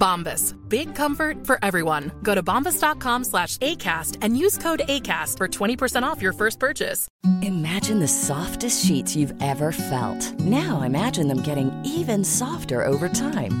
Bombas. Big comfort for everyone. Go to bombas.com/ACAST and use code ACAST for 20% off your first purchase. Imagine the softest sheets you've ever felt. Now imagine them getting even softer over time.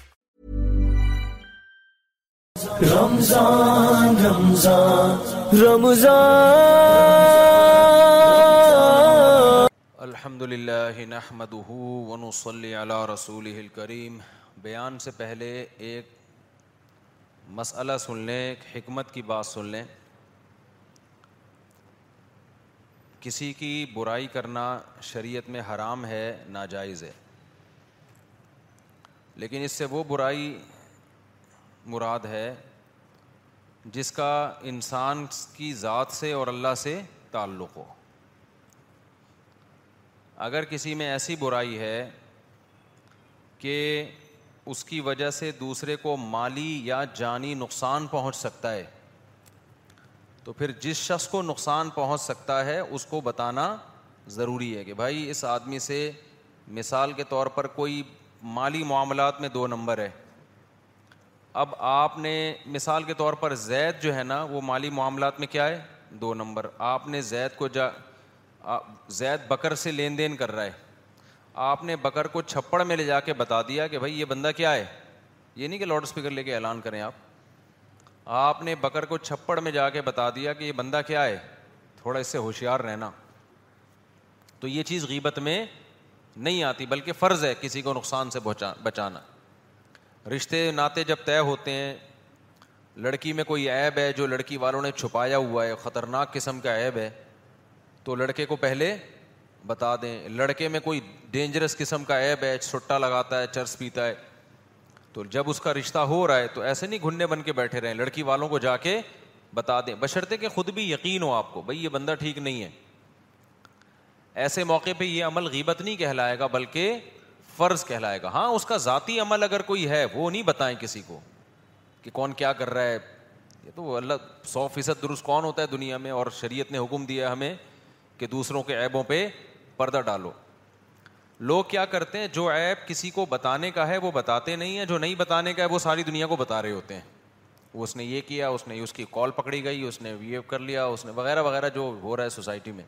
Ramzan Ramzan Ramzan الحمد للہ نحمدہ ونصلی علی رسولہ الکریم. بیان سے پہلے ایک مسئلہ سن لیں، ایک حکمت کی بات سن لیں. کسی کی برائی کرنا شریعت میں حرام ہے، ناجائز ہے، لیکن اس سے وہ برائی مراد ہے جس کا انسان کی ذات سے اور اللہ سے تعلق ہو. اگر کسی میں ایسی برائی ہے کہ اس کی وجہ سے دوسرے کو مالی یا جانی نقصان پہنچ سکتا ہے، تو پھر جس شخص کو نقصان پہنچ سکتا ہے اس کو بتانا ضروری ہے کہ بھائی اس آدمی سے مثال کے طور پر کوئی مالی معاملات میں 2 نمبر ہے. اب آپ نے مثال کے طور پر زید جو ہے نا، وہ مالی معاملات میں کیا ہے؟ 2 نمبر. آپ نے زید کو زید بکر سے لین دین کر رہا ہے، آپ نے بکر کو چھپڑ میں لے جا کے بتا دیا کہ بھائی یہ بندہ کیا ہے. یہ نہیں کہ لاؤڈ اسپیکر لے کے اعلان کریں آپ نے بکر کو چھپڑ میں جا کے بتا دیا کہ یہ بندہ کیا ہے، تھوڑا اس سے ہوشیار رہنا. تو یہ چیز غیبت میں نہیں آتی، بلکہ فرض ہے کسی کو نقصان سے بچانا. رشتے ناتے جب طے ہوتے ہیں، لڑکی میں کوئی عیب ہے جو لڑکی والوں نے چھپایا ہوا ہے، خطرناک قسم کا عیب ہے، تو لڑکے کو پہلے بتا دیں. لڑکے میں کوئی ڈینجرس قسم کا عیب ہے، سٹا لگاتا ہے، چرس پیتا ہے، تو جب اس کا رشتہ ہو رہا ہے تو ایسے نہیں گھننے بن کے بیٹھے رہیں، لڑکی والوں کو جا کے بتا دیں، بشرطے کہ خود بھی یقین ہو آپ کو بھائی یہ بندہ ٹھیک نہیں ہے. ایسے موقع پہ یہ عمل غیبت نہیں کہلائے گا بلکہ فرض کہلائے گا. ہاں اس کا ذاتی عمل اگر کوئی ہے وہ نہیں بتائیں کسی کو کہ کون کیا کر رہا ہے، یہ تو اللہ 100% درست کون ہوتا ہے دنیا میں، اور شریعت نے حکم دیا ہے ہمیں کہ دوسروں کے عیبوں پہ پردہ ڈالو. لوگ کیا کرتے ہیں، جو عیب کسی کو بتانے کا ہے وہ بتاتے نہیں ہیں، جو نہیں بتانے کا ہے وہ ساری دنیا کو بتا رہے ہوتے ہیں. وہ اس نے یہ کیا، اس نے اس کی کال پکڑی گئی، اس نے یہ کر لیا، اس نے وغیرہ وغیرہ جو ہو رہا ہے سوسائٹی میں.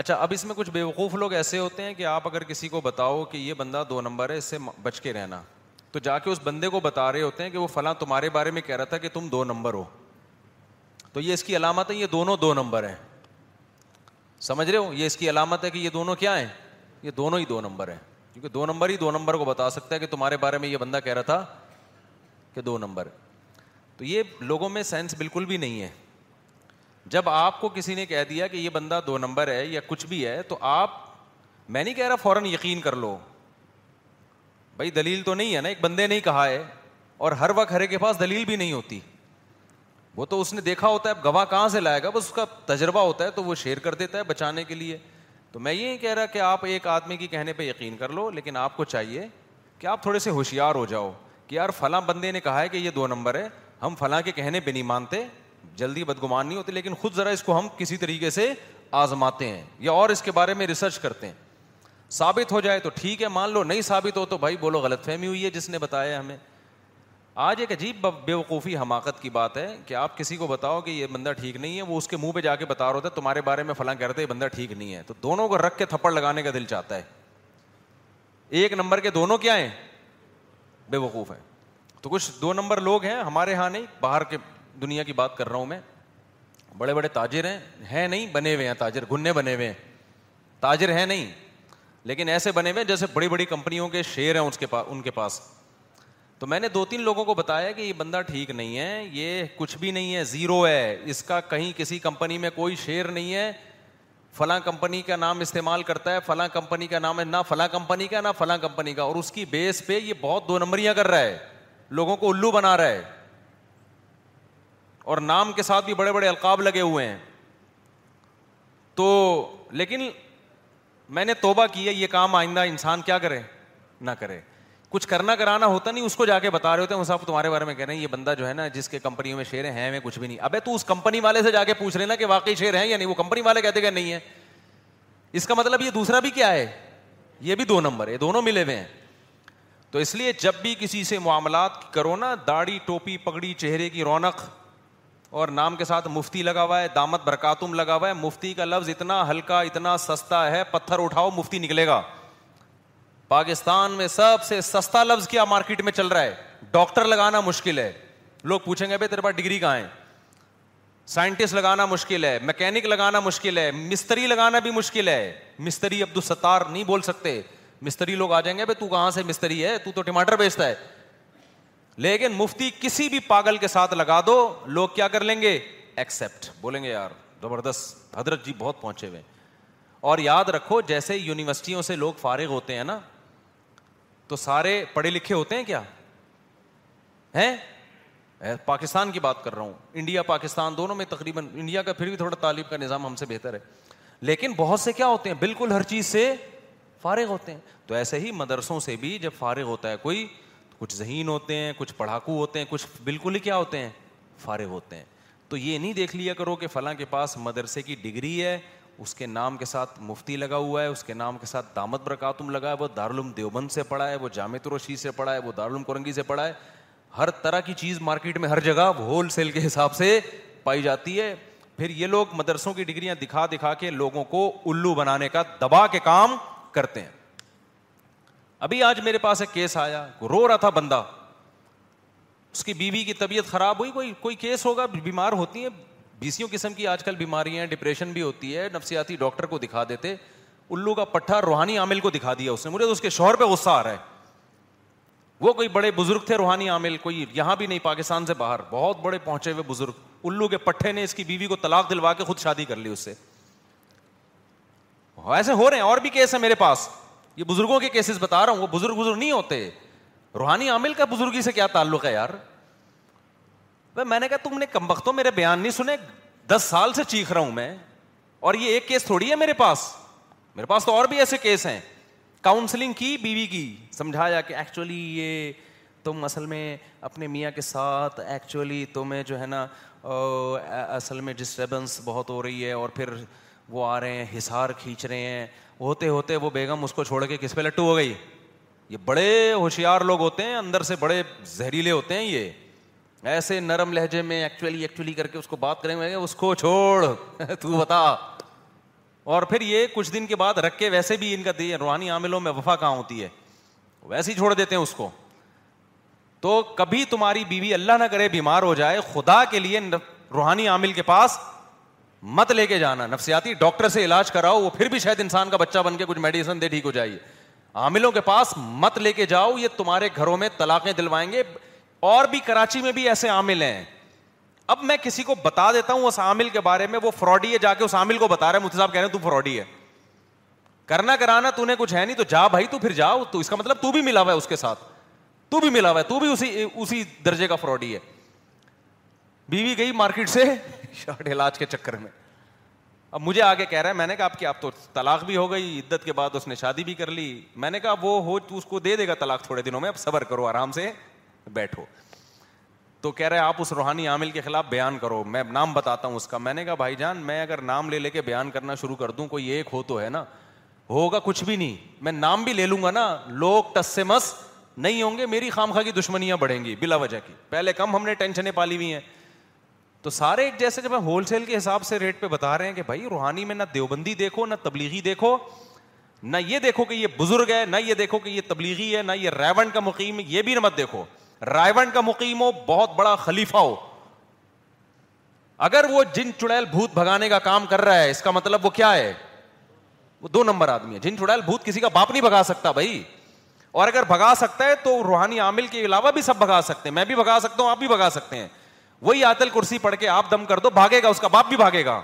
اچھا اب اس میں کچھ بیوقوف لوگ ایسے ہوتے ہیں کہ آپ اگر کسی کو بتاؤ کہ یہ بندہ 2 نمبر ہے، اس سے بچ کے رہنا، تو جا کے اس بندے کو بتا رہے ہوتے ہیں کہ وہ فلاں تمہارے بارے میں کہہ رہا تھا کہ تم 2 نمبر ہو، تو یہ اس کی علامت ہے، یہ دونوں 2 نمبر ہیں. سمجھ رہے ہو، یہ اس کی علامت ہے کہ یہ دونوں کیا ہیں، یہ دونوں ہی 2 نمبر ہیں، کیونکہ 2 نمبر ہی 2 نمبر کو بتا سکتا ہے کہ تمہارے بارے میں یہ بندہ کہہ رہا تھا کہ 2 نمبر. تو یہ لوگوں میں سینس بالکل بھی نہیں ہے. جب آپ کو کسی نے کہہ دیا کہ یہ بندہ 2 نمبر ہے یا کچھ بھی ہے، تو آپ، میں نہیں کہہ رہا فوراً یقین کر لو بھائی، دلیل تو نہیں ہے نا، ایک بندے نے ہی کہا ہے، اور ہر وقت ہر ایک کے پاس دلیل بھی نہیں ہوتی، وہ تو اس نے دیکھا ہوتا ہے. اب گواہ کہاں سے لائے گا، بس اس کا تجربہ ہوتا ہے تو وہ شیئر کر دیتا ہے بچانے کے لیے. تو میں یہ کہہ رہا کہ آپ ایک آدمی کی کہنے پہ یقین کر لو، لیکن آپ کو چاہیے کہ آپ تھوڑے سے ہوشیار ہو جاؤ کہ یار فلاں بندے نے کہا ہے کہ یہ 2 نمبر ہے، ہم فلاں کے کہنے پہ نہیں مانتے، جلدی بدگمان نہیں ہوتے، لیکن خود ذرا اس کو ہم کسی طریقے سے آزماتے ہیں یا اور اس کے بارے میں ریسرچ کرتے ہیں. ثابت ہو جائے تو ٹھیک ہے مان لو, نہیں ثابت ہو تو بھائی بولو غلط فہمی ہوئی ہے جس نے بتایا ہمیں. آج ایک عجیب بیوقوفی حماقت کی بات ہے کہ آپ کسی کو بتاؤ کہ یہ بندہ ٹھیک نہیں ہے, وہ اس کے منہ پہ جا کے بتا رہا ہوتا ہے تمہارے بارے میں فلاں کہتے ہیں بندہ ٹھیک نہیں ہے, تو دونوں کو رکھ کے تھپڑ لگانے کا دل چاہتا ہے. ایک نمبر کے دونوں کیا ہیں, بیوقوف ہیں. تو کچھ دو نمبر لوگ ہیں ہمارے ہاں, نہیں باہر کے دنیا کی بات کر رہا ہوں میں, بڑے بڑے تاجر ہیں نہیں بنے ہوئے ہیں تاجر, گھنے بنے ہوئے ہیں, تاجر ہیں نہیں لیکن ایسے بنے ہوئے جیسے بڑی بڑی کمپنیوں کے شیئر ہیں ان کے پاس. تو میں نے دو تین لوگوں کو بتایا کہ یہ بندہ ٹھیک نہیں ہے, یہ کچھ بھی نہیں ہے, زیرو ہے, اس کا کہیں کسی کمپنی میں کوئی شیئر نہیں ہے, فلاں کمپنی کا نام استعمال کرتا ہے, فلاں کمپنی کا نام ہے, نہ فلاں کمپنی کا نہ فلاں کمپنی کا, اور اس کی بیس پہ یہ بہت دو نمبریاں کر رہا ہے, لوگوں کو الو بنا رہا ہے, اور نام کے ساتھ بھی بڑے بڑے القاب لگے ہوئے ہیں. تو لیکن میں نے توبہ کی ہے, یہ کام آئندہ انسان کیا کرے نہ کرے. کچھ کرنا کرانا ہوتا نہیں, اس کو جا کے بتا رہے ہوتے ہیں صاحب تمہارے بارے میں کہہ رہے ہیں یہ بندہ جو ہے نا جس کے کمپنیوں میں شیئر ہیں میں کچھ بھی نہیں. ابے تو اس کمپنی والے سے جا کے پوچھ لینا کہ واقعی شیئر ہیں یا نہیں, وہ کمپنی والے کہتے کہ نہیں ہے. اس کا مطلب یہ دوسرا بھی کیا ہے, یہ بھی دو نمبر ہے, دونوں ملے ہوئے ہیں. تو اس لیے جب بھی کسی سے معاملات کرو نا, داڑھی ٹوپی پگڑی چہرے کی رونق اور نام کے ساتھ مفتی لگا ہوا ہے, دامت برکاتم لگا ہوا ہے. مفتی کا لفظ اتنا ہلکا اتنا سستا ہے, پتھر اٹھاؤ مفتی نکلے گا. پاکستان میں سب سے سستا لفظ کیا مارکیٹ میں چل رہا ہے, ڈاکٹر لگانا مشکل ہے. لوگ پوچھیں گے بھائی تیرے پاس ڈگری کہاں ہے, سائنٹسٹ لگانا مشکل ہے, میکینک لگانا مشکل ہے, مستری لگانا بھی مشکل ہے. مستری عبدالستار نہیں بول سکتے, مستری لوگ آ جائیں گے بھائی تو کہاں سے مستری ہے, تو ٹماٹر بیچتا ہے. لیکن مفتی کسی بھی پاگل کے ساتھ لگا دو, لوگ کیا کر لیں گے, ایکسیپٹ, بولیں گے یار زبردست حضرت جی بہت پہنچے ہوئے. اور یاد رکھو جیسے یونیورسٹیوں سے لوگ فارغ ہوتے ہیں نا, تو سارے پڑھے لکھے ہوتے ہیں کیا ہیں؟ پاکستان کی بات کر رہا ہوں, انڈیا پاکستان دونوں میں تقریباً, انڈیا کا پھر بھی تھوڑا تعلیم کا نظام ہم سے بہتر ہے, لیکن بہت سے کیا ہوتے ہیں بالکل ہر چیز سے فارغ ہوتے ہیں. تو ایسے ہی مدرسوں سے بھی جب فارغ ہوتا ہے کوئی, کچھ ذہین ہوتے ہیں, کچھ پڑھاکو ہوتے ہیں, کچھ بالکل ہی کیا ہوتے ہیں, فارغ ہوتے ہیں. تو یہ نہیں دیکھ لیا کرو کہ فلاں کے پاس مدرسے کی ڈگری ہے, اس کے نام کے ساتھ مفتی لگا ہوا ہے, اس کے نام کے ساتھ دامت برکاتم لگا ہے, وہ دارالعلوم دیوبند سے پڑھا ہے, وہ جامعۃ الرشید سے پڑھا ہے, وہ دارالعلوم کورنگی سے پڑھا ہے. ہر طرح کی چیز مارکیٹ میں ہر جگہ ہول سیل کے حساب سے پائی جاتی ہے. پھر یہ لوگ مدرسوں کی ڈگریاں دکھا دکھا کے لوگوں کو الو بنانے کا دبا کے کام کرتے ہیں. ابھی آج میرے پاس ایک کیس آیا, رو رہا تھا بندہ, اس کی بیوی کی طبیعت خراب ہوئی, کوئی کیس ہوگا, بیمار ہوتی ہیں, 20 قسم کی آج کل بیماریاں ہیں, ڈپریشن بھی ہوتی ہے, نفسیاتی ڈاکٹر کو دکھا دیتے, الو کا پٹھا روحانی عامل کو دکھا دیا اس نے. مجھے تو اس کے شوہر پہ غصہ آ رہا ہے, وہ کوئی بڑے بزرگ تھے روحانی عامل, کوئی یہاں بھی نہیں پاکستان سے باہر, بہت بڑے پہنچے ہوئے بزرگ. الو کے پٹھے نے اس کی بیوی کو طلاق دلوا کے خود شادی کر لی اس سے. ایسے ہو رہے ہیں اور بھی کیس ہیں میرے پاس, یہ بزرگوں کے کیسز بتا رہا ہوں, وہ بزرگ نہیں ہوتے, روحانی عامل کا بزرگی سے کیا تعلق ہے یار. میں نے کہا تم نے کم وقتوں میرے بیان نہیں سنے, 10 سال سے چیخ رہا ہوں میں, اور یہ ایک کیس تھوڑی ہے میرے پاس, میرے پاس تو اور بھی ایسے کیس ہیں. کاؤنسلنگ کی بیوی کی, سمجھایا کہ ایکچولی یہ تم اصل میں اپنے میاں کے ساتھ ایکچولی تمہیں جو ہے نا اصل میں ڈسٹربنس بہت ہو رہی ہے, اور پھر وہ آ رہے ہیں حصار کھینچ رہے ہیں, ہوتے ہوتے وہ بیگم اس کو چھوڑ کے کس پہ لٹو ہو گئی. یہ بڑے ہوشیار لوگ ہوتے ہیں, اندر سے بڑے زہریلے ہوتے ہیں, یہ ایسے نرم لہجے میں ایکچولی کر کے اس کو بات کریں گے, اس کو چھوڑ تو بتا. اور پھر یہ کچھ دن کے بعد رکھ کے, ویسے بھی ان کا روحانی عاملوں میں وفا کہاں ہوتی ہے, ویسے ہی چھوڑ دیتے ہیں اس کو. تو کبھی تمہاری بیوی اللہ نہ کرے بیمار ہو جائے, خدا کے لیے روحانی عامل کے پاس مت لے کے جانا, نفسیاتی ڈاکٹر سے علاج کراؤ, وہ پھر بھی شاید انسان کا بچہ بن کے کچھ میڈیسن دے ٹھیک ہو جائیے. عاملوں کے پاس مت لے کے جاؤ, یہ تمہارے گھروں میں طلاقیں دلوائیں گے. اور بھی کراچی میں بھی ایسے عامل ہیں. اب میں کسی کو بتا دیتا ہوں اس عامل کے بارے میں, وہ فراڈی ہے, جا کے اس عامل کو بتا رہا ہے, مفتی صاحب کہہ رہے ہیں تو فراڈی ہے, کرنا کرانا تو نے کچھ ہے نہیں, تو جا بھائی تو پھر جاؤ, تو اس کا مطلب تو بھی ملا ہوا ہے اس کے ساتھ, تو بھی ملا ہوا ہے, تو بھی اسی درجے کا فراڈی ہے. بیوی گئی مارکیٹ سے شارٹ علاج کے چکر میں. اب مجھے آگے کہہ رہا ہے, میں نے کہا آپ کی آپ تو طلاق بھی ہو گئی, عدت کے بعد اس نے شادی بھی کر لی. میں نے کہا وہ ہو تو اس کو دے دے گا طلاق تھوڑے دنوں میں, اب صبر کرو, آرام سے بیٹھو. تو کہہ رہے آپ اس روحانی عامل کے خلاف بیان کرو, میں نام بتاتا ہوں اس کا. میں نے کہا بھائی جان میں اگر نام لے کے بیان کرنا شروع کر دوں, کوئی ایک ہو تو ہے نا, ہوگا کچھ بھی نہیں. میں نام بھی لے لوں گا نا, لوگ ٹس سے مس نہیں ہوں گے, میری خامخواہ کی دشمنیاں بڑھیں گی بلا وجہ کی. پہلے کم ہم نے ٹینشنیں پالی ہوئی ہیں. تو سارے ایک جیسے جب ہم ہول سیل کے حساب سے ریٹ پہ بتا رہے ہیں کہ بھائی روحانی میں نہ دیوبندی دیکھو, نہ تبلیغی دیکھو, نہ یہ دیکھو کہ یہ بزرگ ہے, نہ یہ دیکھو کہ یہ تبلیغی ہے, نہ یہ رائیونڈ کا مقیم ہے, یہ بھی نہ مت دیکھو. رائیونڈ کا مقیم ہو, بہت بڑا خلیفہ ہو, اگر وہ جن چڑیل بھوت بھگانے کا کام کر رہا ہے, اس کا مطلب وہ کیا ہے, وہ دو نمبر آدمی ہے. جن چڑیل بھوت کسی کا باپ نہیں بھگا سکتا بھائی, اور اگر بھگا سکتا ہے تو روحانی عامل کے علاوہ بھی سب بھگا سکتے ہیں. میں بھی بھگا سکتا ہوں, آپ بھی بھگا سکتے ہیں. وہی آیت الکرسی پڑھ کے آپ دم کر دو, بھاگے گا, اس کا باپ بھی بھاگے گا.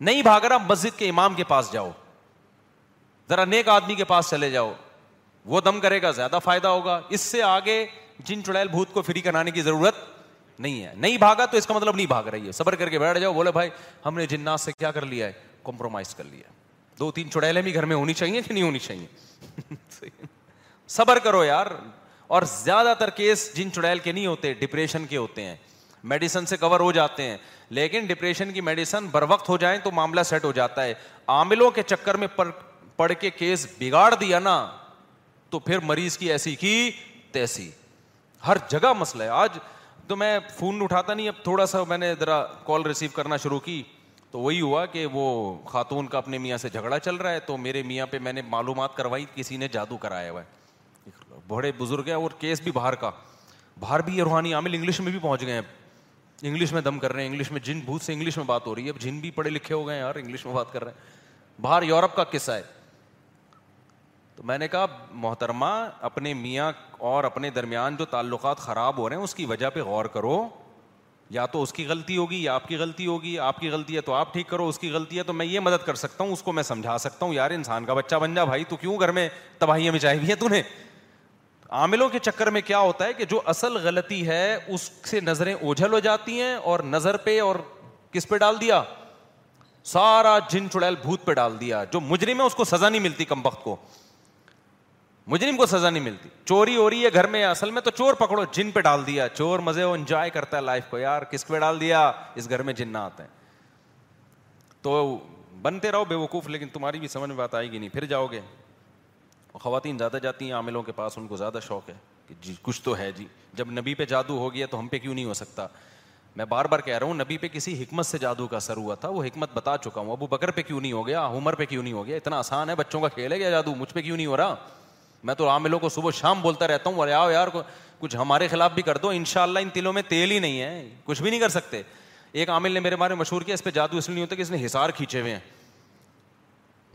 نہیں بھاگ رہا, مسجد کے امام کے پاس جاؤ, ذرا نیک آدمی کے پاس چلے جاؤ, وہ دم کرے گا, زیادہ فائدہ ہوگا. اس سے آگے جن چڑیل بھوت کو فری کرانے کی ضرورت نہیں ہے. نہیں بھاگا تو اس کا مطلب نہیں بھاگ رہی ہے, صبر کر کے بیٹھ جاؤ. بولے بھائی ہم نے جنات سے کیا کر لیا ہے, کمپرومائز کر لیا ہے. دو تین چڑیلیں بھی گھر میں ہونی چاہیے کہ نہیں ہونی چاہیے. صبر کرو یار. اور زیادہ تر کیس جن چڑیل کے نہیں ہوتے, ڈپریشن کے ہوتے ہیں, میڈیسن سے کور ہو جاتے ہیں. لیکن ڈپریشن کی میڈیسن بر وقت ہو جائیں تو معاملہ سیٹ ہو جاتا ہے. عاملوں کے چکر میں پڑھ کے کیس بگاڑ دیا نا, تو پھر مریض کی ایسی کی تیسی, ہر جگہ مسئلہ ہے. آج تو میں فون اٹھاتا نہیں, اب تھوڑا سا میں نے ذرا کال ریسیو کرنا شروع کی تو وہی ہوا کہ وہ خاتون کا اپنے میاں سے جھگڑا چل رہا ہے, تو میرے میاں پہ میں نے معلومات کروائی, کسی نے جادو کرایا ہوا ہے, بڑے بزرگ ہیں, اور کیس بھی باہر کا. باہر بھی یہ روحانی عامل انگلش میں بھی پہنچ گئے ہیں, انگلش میں دم کر رہے ہیں, انگلش میں جن بھوت سے انگلش میں بات ہو رہی ہے. اب جن بھی پڑھے لکھے ہو گئے ہیں یار, انگلش میں بات کر رہے ہیں. باہر یورپ کا قصہ ہے. تو میں نے کہا محترمہ, اپنے میاں اور اپنے درمیان جو تعلقات خراب ہو رہے ہیں اس کی وجہ پہ غور کرو. یا تو اس کی غلطی ہوگی یا آپ کی غلطی ہوگی. آپ کی غلطی ہے تو آپ ٹھیک کرو, اس کی غلطی ہے تو میں یہ مدد کر سکتا ہوں, اس کو میں سمجھا سکتا ہوں. یار انسان کا بچہ بن جا بھائی, تو کیوں گھر میں تباہیاں مچائی ہوئی ہیں تو نے. عاملوں کے چکر میں کیا ہوتا ہے کہ جو اصل غلطی ہے اس سے نظریں اوجھل ہو جاتی ہیں, اور نظر پہ اور کس پہ ڈال دیا, سارا جن چڑیل بھوت پہ ڈال دیا. جو مجرم ہے اس کو سزا نہیں ملتی, کم بخت کو, مجرم کو سزا نہیں ملتی. چوری ہو رہی ہے گھر میں, اصل میں تو چور پکڑو, جن پہ ڈال دیا. چور مزے ہو, انجوائے کرتا ہے لائف کو, یار کس پہ ڈال دیا, اس گھر میں جنات ہیں. تو بنتے رہو بے وقوف, لیکن تمہاری بھی سمجھ میں بات آئے گی نہیں, پھر جاؤ گے. خواتین زیادہ جاتی ہیں عاملوں کے پاس, ان کو زیادہ شوق ہے کہ جی کچھ تو ہے جی, جب نبی پہ جادو ہو گیا تو ہم پہ کیوں نہیں ہو سکتا. میں بار بار کہہ رہا ہوں, نبی پہ کسی حکمت سے جادو کا اثر ہوا تھا, وہ حکمت بتا چکا ہوں. ابو بکر پہ کیوں نہیں ہو گیا, عمر پہ کیوں نہیں ہو گیا, اتنا آسان ہے, بچوں کا کھیل ہے کیا جادو, مجھ پہ کیوں نہیں ہو رہا. میں تو عاملوں کو صبح شام بولتا رہتا ہوں, ارے آؤ یار کچھ ہمارے خلاف بھی کر دو, ان شاء اللہ ان تلوں میں تیل ہی نہیں ہے, کچھ بھی نہیں کر سکتے. ایک عامل نے میرے بارے میں مشہور کیا, اس پہ جادو اس لیے نہیں ہوتا کہ اس نے حصار کھینچے ہوئے ہیں.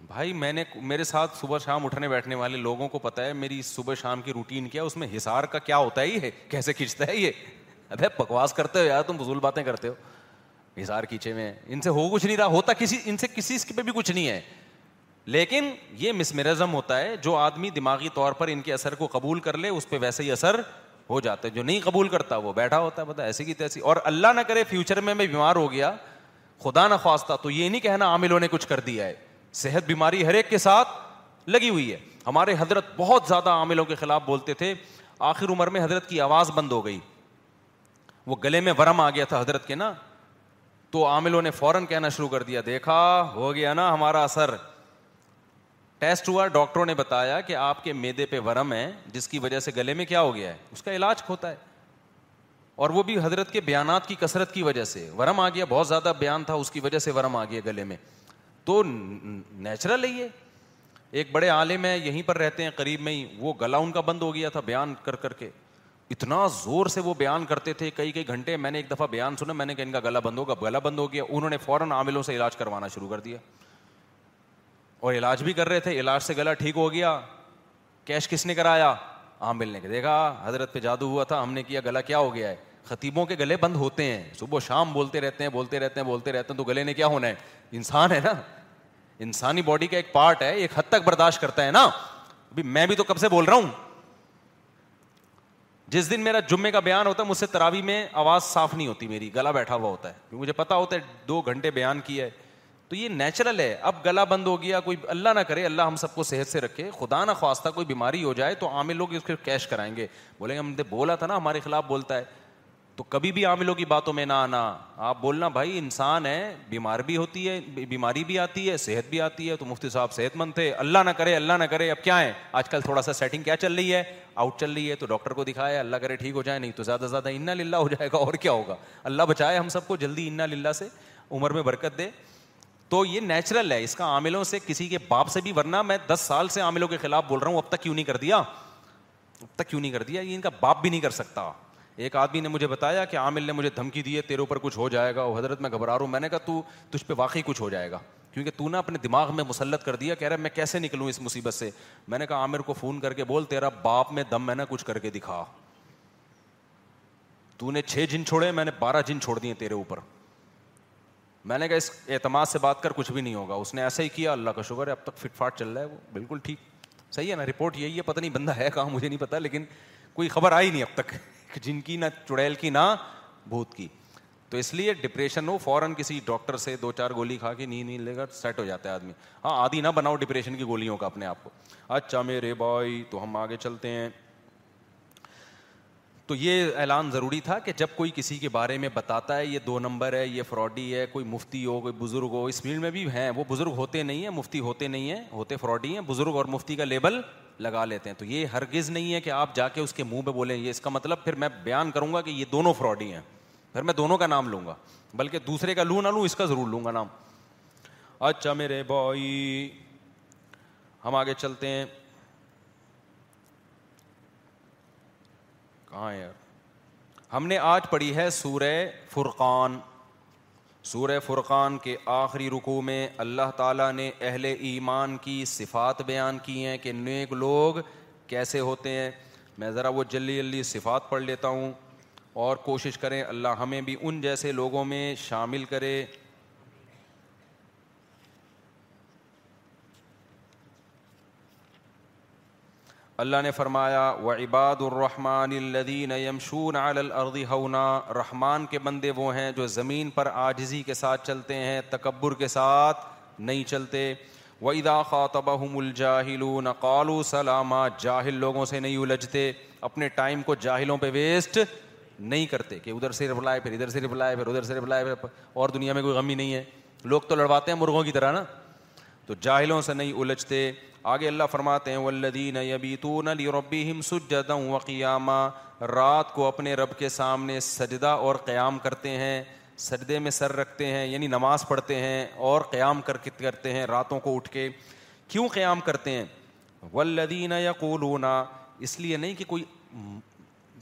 بھائی میں نے, میرے ساتھ صبح شام اٹھنے بیٹھنے والے لوگوں کو پتا ہے میری صبح شام کی روٹین کیا, اس میں حصار کا کیا ہوتا ہے, یہ کیسے کھینچتا ہے یہ. ابھی بکواس کرتے ہو یار تم, فضول باتیں کرتے ہو, حصار کھینچے ہوئے ہیں, ان سے ہو کچھ نہیں رہا ہوتا, کسی ان سے کسی پہ بھی کچھ نہیں ہے. لیکن یہ مسمرزم ہوتا ہے, جو آدمی دماغی طور پر ان کے اثر کو قبول کر لے اس پہ ویسے ہی اثر ہو جاتا ہے, جو نہیں قبول کرتا وہ بیٹھا ہوتا ہے پتا ایسی کی تیسی. اور اللہ نہ کرے فیوچر میں بیمار ہو گیا, خدا نہ خواستہ, تو یہ نہیں کہنا عاملوں نے کچھ کر دیا ہے. صحت بیماری ہر ایک کے ساتھ لگی ہوئی ہے. ہمارے حضرت بہت زیادہ عاملوں کے خلاف بولتے تھے, آخر عمر میں حضرت کی آواز بند ہو گئی, وہ گلے میں ورم آ گیا تھا حضرت کے نا, تو عاملوں نے فوراً کہنا شروع کر دیا, دیکھا ہو گیا نا ہمارا اثر. ٹیسٹ ہوا, ڈاکٹروں نے بتایا کہ آپ کے معدے پہ ورم ہے جس کی وجہ سے گلے میں کیا ہو گیا ہے. اس کا علاج ہوتا ہے, اور وہ بھی حضرت کے بیانات کی کثرت کی وجہ سے ورم آ گیا, بہت زیادہ بیان تھا اس کی وجہ سے ورم آ گیا گلے میں. تو نیچرل ہے یہ. ایک بڑے عالم ہیں یہیں پر رہتے ہیں قریب میں ہی, وہ گلا ان کا بند ہو گیا تھا بیان کر کر کے, اتنا زور سے وہ بیان کرتے تھے کئی کئی گھنٹے. میں نے ایک دفعہ بیان سنا, میں نے کہا ان کا گلا بند ہوگا, گلا بند ہو گیا. انہوں نے فوراً عاملوں سے علاج کروانا شروع کر دیا, اور علاج بھی کر رہے تھے, علاج سے گلا ٹھیک ہو گیا. کیش کس نے کرایا, عامل نے. دیکھا حضرت پہ جادو ہوا تھا, ہم نے کیا, گلا کیا ہو گیا ہے. خطیبوں کے گلے بند ہوتے ہیں, صبح شام بولتے رہتے ہیں بولتے رہتے ہیں بولتے رہتے ہیں, تو گلے نے کیا ہونا ہے, انسان ہے نا, انسانی باڈی کا ایک پارٹ ہے, ایک حد تک برداشت کرتا ہے نا. ابھی میں بھی تو کب سے بول رہا ہوں, جس دن میرا جمعے کا بیان ہوتا ہے مجھ سے تراوی میں آواز صاف نہیں ہوتی میری, گلا بیٹھا ہوا ہوتا ہے, کیونکہ مجھے پتا ہوتا ہے 2 گھنٹے بیان کیا ہے. تو یہ نیچرل ہے. اب گلا بند ہو گیا, کوئی اللہ نہ کرے, اللہ ہم سب کو صحت سے رکھے, خدا نہ خواستہ کوئی بیماری ہو جائے تو عامل لوگ اس کو کیش کرائیں گے, بولیں گے ہم نے بولا تھا نا ہمارے خلاف بولتا ہے, تو کبھی بھی عاملوں کی باتوں میں نہ آنا. آپ بولنا بھائی انسان ہے, بیمار بھی ہوتی ہے, بیماری بھی آتی ہے, صحت بھی آتی ہے. تو مفتی صاحب صحت مند تھے, اللہ نہ کرے اللہ نہ کرے. اب کیا ہے آج کل تھوڑا سا سیٹنگ کیا چل رہی ہے, آؤٹ چل رہی ہے. تو ڈاکٹر کو دکھایا, اللہ کرے ٹھیک ہو جائے, نہیں تو زیادہ سے زیادہ انا للہ ہو جائے گا. اور کیا ہوگا, اللہ بچائے ہم سب کو جلدی انا للہ سے, عمر میں برکت دے. تو یہ نیچرل ہے, اس کا عاملوں سے کسی کے باپ سے بھی, ورنہ میں 10 سال سے عاملوں کے خلاف بول رہا ہوں, اب تک کیوں نہیں کر دیا, یہ ان کا باپ بھی نہیں کر سکتا. ایک آدمی نے مجھے بتایا کہ عامل نے مجھے دھمکی دی ہے تیرے اوپر کچھ ہو جائے گا. وہ حضرت میں گھبرا رہا ہوں. میں نے کہا تو تجھ پہ واقعی کچھ ہو جائے گا, کیونکہ تو نے اپنے دماغ میں مسلط کر دیا. کہہ رہا ہے میں کیسے نکلوں اس مصیبت سے. میں نے کہا عامر کو فون کر کے بول تیرا باپ میں دم ہے نا, کچھ کر کے دکھا. تو نے 6 جن چھوڑے, میں نے 12 جن چھوڑ دیے تیرے اوپر. میں نے کہا اس اعتماد سے بات کر, کچھ بھی نہیں ہوگا. اس نے ایسا ہی کیا, اللہ کا شکر ہے اب تک فٹ فاٹ چل رہا ہے, وہ بالکل ٹھیک صحیح ہے نا. رپورٹ یہی ہے, پتہ نہیں بندہ ہے کہاں مجھے نہیں پتا, لیکن کوئی خبر آئی نہیں اب تک, جن کی نہ چڑیل کی نہ بھوت کی. تو اس لیے ڈپریشن ہو فوراً کسی ڈاکٹر سے 2-4 گولی کھا کے نیند لے کر سیٹ ہو جاتا ہے آدمی. ہاں عادی نہ بناؤ ڈپریشن کی گولیوں کا اپنے آپ کو. اچھا میرے بھائی, تو ہم آگے چلتے ہیں. تو یہ اعلان ضروری تھا کہ جب کوئی کسی کے بارے میں بتاتا ہے یہ 2 نمبر ہے, یہ فراڈی ہے, کوئی مفتی ہو کوئی بزرگ ہو, اس فیلڈ میں بھی ہیں, وہ بزرگ ہوتے نہیں ہیں, مفتی ہوتے نہیں ہیں, ہوتے فراڈی ہیں, بزرگ اور مفتی کا لیبل لگا لیتے ہیں. تو یہ ہرگز نہیں ہے کہ آپ جا کے اس کے منہ پہ بولیں یہ اس کا مطلب پھر میں بیان کروں گا کہ یہ دونوں فراڈی ہیں, پھر میں دونوں کا نام لوں گا, بلکہ دوسرے کا لوں نہ لوں اس کا ضرور لوں گا نام. اچھا میرے بھائی ہم آگے چلتے ہیں. کہاں یار, ہم نے آج پڑھی ہے سورہ فرقان. سورہ فرقان کے آخری رکوع میں اللہ تعالیٰ نے اہل ایمان کی صفات بیان کی ہیں کہ نیک لوگ کیسے ہوتے ہیں. میں ذرا وہ جلدی جلدی صفات پڑھ لیتا ہوں, اور کوشش کریں اللہ ہمیں بھی ان جیسے لوگوں میں شامل کرے. اللہ نے فرمایا وعباد الرحمن الذین یمشون علی الارض ہونا, رحمان کے بندے وہ ہیں جو زمین پر عاجزی کے ساتھ چلتے ہیں, تکبر کے ساتھ نہیں چلتے. وإذا خاطبهم الجاہلون قالوا سلاما, جاہل لوگوں سے نہیں الجھتے, اپنے ٹائم کو جاہلوں پہ ویسٹ نہیں کرتے کہ ادھر سے رپلائے پھر ادھر سے رپلائے پھر ادھر سے رپلائے, اور دنیا میں کوئی غم ہی نہیں ہے, لوگ تو لڑواتے ہیں مرغوں کی طرح نا. تو جاہلوں سے نہیں الجھتے. آگے اللہ فرماتے ہیں والذین یبیتون لربہم سجدا وقیاما, رات کو اپنے رب کے سامنے سجدہ اور قیام کرتے ہیں, سجدے میں سر رکھتے ہیں, یعنی نماز پڑھتے ہیں اور قیام کرتے ہیں راتوں کو اٹھ کے. کیوں قیام کرتے ہیں؟ والذین یقولون, اس لیے نہیں کہ کوئی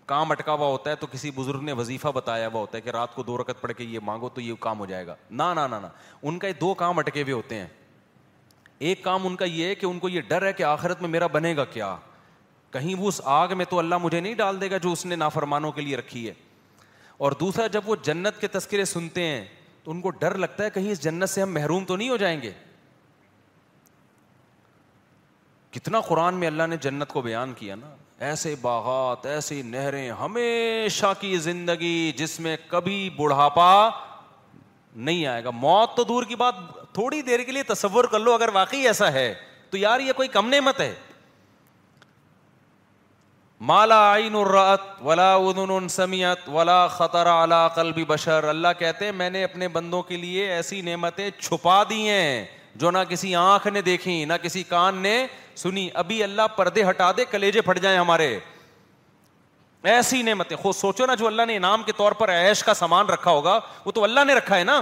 کام اٹکا ہوا ہوتا ہے تو کسی بزرگ نے وظیفہ بتایا ہوا ہوتا ہے کہ رات کو 2 رکعت پڑھ کے یہ مانگو تو یہ کام ہو جائے گا. نہ نہ نہ, ان کا 2 کام اٹکے ہوئے ہوتے ہیں. ایک کام ان کا یہ ہے کہ ان کو یہ ڈر ہے کہ آخرت میں میرا بنے گا کیا, کہیں وہ اس آگ میں تو اللہ مجھے نہیں ڈال دے گا جو اس نے نافرمانوں کے لیے رکھی ہے. اور دوسرا جب وہ جنت کے تذکرے سنتے ہیں تو ان کو ڈر لگتا ہے کہیں اس جنت سے ہم محروم تو نہیں ہو جائیں گے. کتنا قرآن میں اللہ نے جنت کو بیان کیا نا, ایسے باغات, ایسی نہریں, ہمیشہ کی زندگی جس میں کبھی بڑھاپا نہیں آئے گا. موت تو دور کی بات, تھوڑی دیر کے لیے تصور کر لو اگر واقعی ایسا ہے تو یار یہ کوئی کم نعمت ہے. ما لا عین رأت ولا اذن سمعت ولا خطر علی قلب بشر, اللہ کہتے ہیں میں نے اپنے بندوں کے لیے ایسی نعمتیں چھپا دی ہیں جو نہ کسی آنکھ نے دیکھی نہ کسی کان نے سنی. ابھی اللہ پردے ہٹا دے کلیجے پھٹ جائیں ہمارے, ایسی نعمتیں. خود سوچو نا جو اللہ نے انعام کے طور پر عیش کا سامان رکھا ہوگا وہ تو اللہ نے رکھا ہے نا.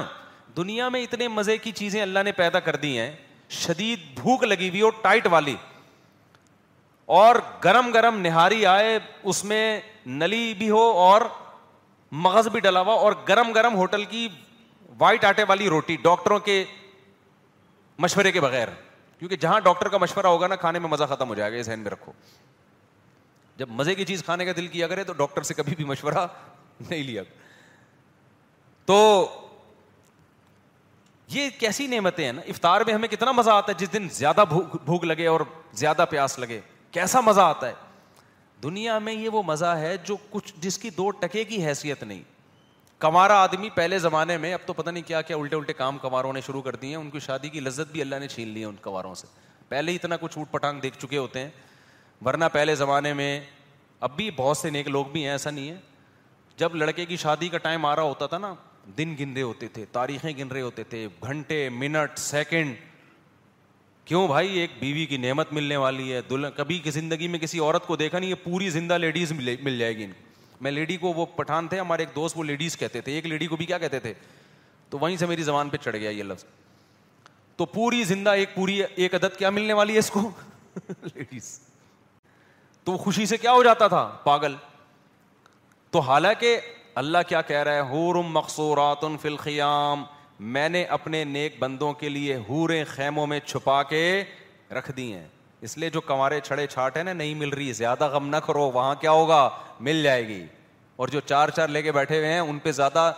دنیا میں اتنے مزے کی چیزیں اللہ نے پیدا کر دی ہیں, شدید بھوک لگی ہوئی ہو ٹائٹ والی, اور گرم گرم نہاری آئے, اس میں نلی بھی ہو اور مغز بھی ڈلا ہوا, اور گرم گرم ہوٹل کی وائٹ آٹے والی روٹی ڈاکٹروں کے مشورے کے بغیر, کیونکہ جہاں ڈاکٹر کا مشورہ ہوگا نا کھانے میں مزہ ختم ہو جائے گا. یہ ذہن میں رکھو, جب مزے کی چیز کھانے کا دل کیا کرے تو ڈاکٹر سے کبھی بھی مشورہ نہیں لیا. تو یہ کیسی نعمتیں ہیں نا. افطار میں ہمیں کتنا مزہ آتا ہے, جس دن زیادہ بھوک لگے اور زیادہ پیاس لگے کیسا مزہ آتا ہے. دنیا میں یہ وہ مزہ ہے جو کچھ جس کی 2 ٹکے کی حیثیت نہیں. کمارا آدمی پہلے زمانے میں, اب تو پتہ نہیں کیا کیا الٹے الٹے کام کماروں نے شروع کر دیے ہیں, ان کی شادی کی لذت بھی اللہ نے چھین لی ہے ان کماروں سے. پہلے ہی اتنا کچھ اوٹ پٹانگ دیکھ چکے ہوتے ہیں, ورنہ پہلے زمانے میں, اب بھی بہت سے نیک لوگ بھی ہیں ایسا نہیں ہے, جب لڑکے کی شادی کا ٹائم آ رہا ہوتا تھا نا, دن گن رہے ہوتے تھے, تاریخیں گن رہے ہوتے تھے, گھنٹے, منٹ, سیکنڈ. کیوں بھائی, ایک بیوی کی نعمت ملنے والی ہے. دلہن کبھی کی زندگی میں کسی عورت کو دیکھا نہیں, یہ پوری زندہ لیڈیز مل جائے گی ان کو. میں لیڈی کو, وہ پٹھان تھے ہمارے ایک دوست, وہ لیڈیز کہتے تھے, ایک لیڈی کو بھی کیا کہتے تھے, تو وہیں سے میری زبان پہ چڑھ گیا یہ لفظ. تو پوری زندہ ایک پوری ایک عدد کیا ملنے والی ہے اس کو, لیڈیز. تو وہ خوشی سے کیا ہو جاتا تھا, پاگل. تو حالانکہ اللہ کیا کہہ رہا ہے, حورم مقصورات فی الخیام, میں نے اپنے نیک بندوں کے لیے حوریں خیموں میں چھپا کے رکھ دی ہیں. اس لیے جو کمارے چھڑے چھاٹ ہیں نا, نہیں مل رہی, زیادہ غم نہ کرو, وہاں کیا ہوگا, مل جائے گی. اور جو چار چار لے کے بیٹھے ہوئے ہیں ان پہ زیادہ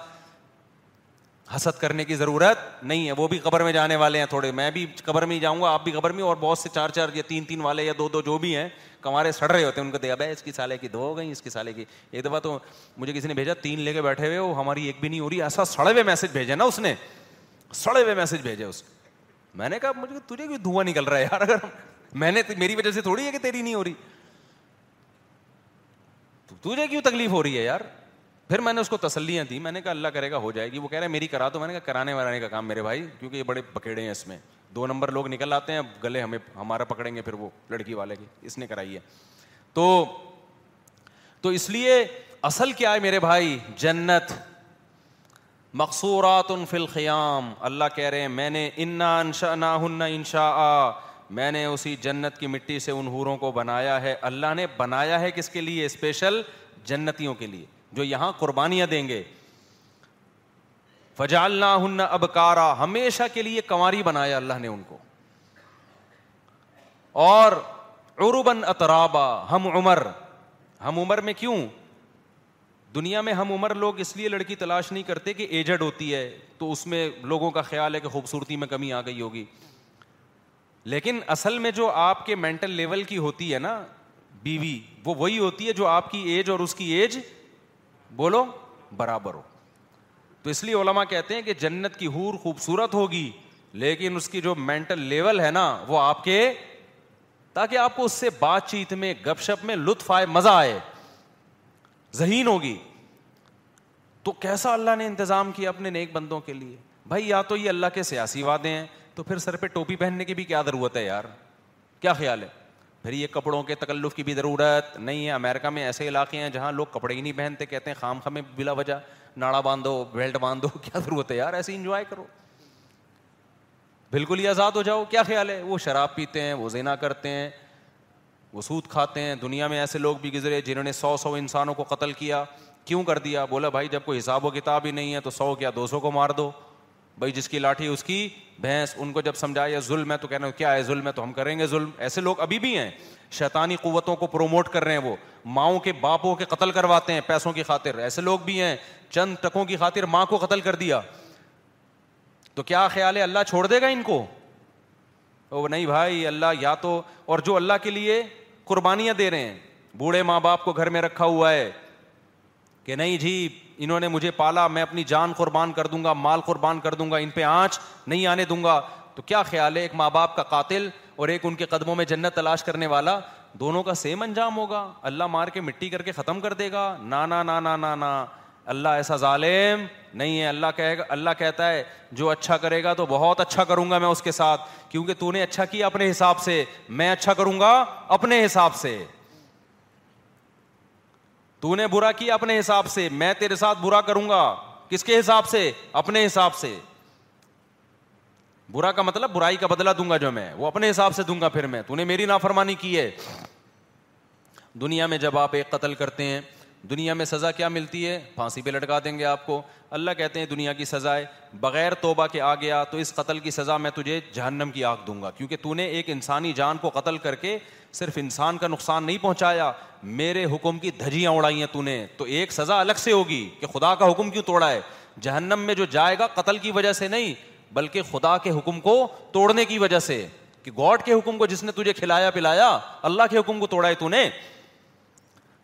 حسد کرنے کی ضرورت نہیں ہے, وہ بھی قبر میں جانے والے ہیں. تھوڑے میں بھی قبر میں ہی جاؤں گا, آپ بھی قبر میں, اور بہت سے چار چار یا تین تین والے یا دو دو جو بھی ہیں کمارے سڑ رہے ہوتے ہیں, ان کو دیا بھائی اس کی سالے کی دو ہو گئی, اس کی سالے کی. ایک دفعہ تو مجھے کسی نے بھیجا, 3 لے کے بیٹھے ہوئے, وہ ہماری ایک بھی نہیں ہو رہی. ایسا سڑے ہوئے میسج بھیجے نا اس نے, سڑے ہوئے میسج بھیجے اس. میں نے کہا مجھے تجھے کوئی دھواں نکل رہا ہے یار, اگر میں نے, میری وجہ سے تھوڑی ہے کہ تیری نہیں ہو رہی, تجھے کیوں تکلیف ہو رہی ہے یار. پھر میں نے اس کو تسلیاں دی, میں نے کہا اللہ کرے گا ہو جائے گی. وہ کہہ رہا ہے میری کرا دو. میں نے کہا کرانے وارانے کا کام میرے بھائی, کیونکہ یہ بڑے بکیڑے ہیں اس میں, 2 نمبر لوگ نکل آتے ہیں, گلے ہمیں ہمارا پکڑیں گے پھر وہ لڑکی والے کی, اس نے کرائی ہے. تو اس لیے اصل کیا ہے میرے بھائی, جنت. مقصورات فی الخیام, اللہ کہہ رہے ہیں میں نے انا انشأناہن انشاء, میں نے اسی جنت کی مٹی سے ان حوروں کو بنایا ہے. اللہ نے بنایا ہے کس کے لیے, اسپیشل جنتیوں کے لیے جو یہاں قربانیاں دیں گے. فجعلناہن ابکارا, ہمیشہ کے لیے کنواری بنایا اللہ نے ان کو. اور عرباً اترابا, ہم عمر میں کیوں, دنیا میں ہم عمر لوگ اس لیے لڑکی تلاش نہیں کرتے کہ ایجڈ ہوتی ہے, تو اس میں لوگوں کا خیال ہے کہ خوبصورتی میں کمی آ گئی ہوگی. لیکن اصل میں جو آپ کے مینٹل لیول کی ہوتی ہے نا بیوی, وہ وہی ہوتی ہے جو آپ کی ایج اور اس کی ایج بولو برابر ہو. تو اس لیے علماء کہتے ہیں کہ جنت کی حور خوبصورت ہوگی, لیکن اس کی جو مینٹل لیول ہے نا وہ آپ کے, تاکہ آپ کو اس سے بات چیت میں, گپ شپ میں لطف آئے, مزہ آئے, ذہین ہوگی. تو کیسا اللہ نے انتظام کیا اپنے نیک بندوں کے لیے بھائی. یا تو یہ اللہ کے سیاسی وعدے ہیں, تو پھر سر پہ ٹوپی پہننے کی بھی کیا ضرورت ہے یار, کیا خیال ہے. پھر یہ کپڑوں کے تکلف کی بھی ضرورت نہیں ہے. امریکہ میں ایسے علاقے ہیں جہاں لوگ کپڑے ہی نہیں پہنتے, کہتے ہیں خام خامے بلا وجہ ناڑا باندھو, بیلٹ باندھو, کیا ضرورت ہے یار, ایسے انجوائے کرو, بالکل ہی آزاد ہو جاؤ, کیا خیال ہے. وہ شراب پیتے ہیں, وہ زنا کرتے ہیں, وہ سود کھاتے ہیں. دنیا میں ایسے لوگ بھی گزرے جنہوں نے 100 انسانوں کو قتل کیا. کیوں کر دیا, بولا بھائی جب کوئی حساب و کتاب ہی نہیں ہے تو 100 کیا 200 کو مار دو بھائی, جس کی لاٹھی اس کی بھینس. ان کو جب سمجھایا ظلم ہے تو کہنا کیا ہے ظلم ہے, تو ہم کریں گے ظلم. ایسے لوگ ابھی بھی ہیں, شیطانی قوتوں کو پروموٹ کر رہے ہیں. وہ ماؤں کے باپوں کے قتل کرواتے ہیں پیسوں کی خاطر. ایسے لوگ بھی ہیں چند ٹکوں کی خاطر ماں کو قتل کر دیا. تو کیا خیال ہے اللہ چھوڑ دے گا ان کو؟ او نہیں بھائی, اللہ یا تو, اور جو اللہ کے لیے قربانیاں دے رہے ہیں, بوڑھے ماں باپ کو گھر میں رکھا ہوا ہے کہ نہیں جی انہوں نے مجھے پالا, میں اپنی جان قربان کر دوں گا, مال قربان کر دوں گا, ان پہ آنچ نہیں آنے دوں گا, تو کیا خیال ہے ایک ماں باپ کا قاتل اور ایک ان کے قدموں میں جنت تلاش کرنے والا, دونوں کا سیم انجام ہوگا. اللہ مار کے مٹی کر کے ختم کر دے گا؟ نا نا نا نا نا نا, اللہ ایسا ظالم نہیں ہے. اللہ کہے گا, اللہ کہتا ہے جو اچھا کرے گا تو بہت اچھا کروں گا میں اس کے ساتھ, کیونکہ تو نے اچھا کیا اپنے حساب سے, میں اچھا کروں گا اپنے حساب سے. تو نے برا کیا اپنے حساب سے, میں تیرے ساتھ برا کروں گا. کس کے حساب سے؟ اپنے حساب سے. برا کا مطلب برائی کا بدلہ دوں گا جو میں, وہ اپنے حساب سے دوں گا. پھر میں, تو نے میری نافرمانی کی ہے. دنیا میں جب آپ ایک قتل کرتے ہیں, دنیا میں سزا کیا ملتی ہے؟ پھانسی پہ لٹکا دیں گے آپ کو. اللہ کہتے ہیں دنیا کی سزائے بغیر توبہ کے آ گیا تو اس قتل کی سزا میں تجھے جہنم کی آگ دوں گا, کیونکہ تو نے ایک انسانی جان کو قتل کر کے صرف انسان کا نقصان نہیں پہنچایا, میرے حکم کی دھجیاں اڑائی ہیں تو نے. تو ایک سزا الگ سے ہوگی کہ خدا کا حکم کیوں توڑا ہے. جہنم میں جو جائے گا قتل کی وجہ سے نہیں, بلکہ خدا کے حکم کو توڑنے کی وجہ سے, کہ گاڈ کے حکم کو جس نے تجھے کھلایا پلایا, اللہ کے حکم کو توڑا ہے تو نے.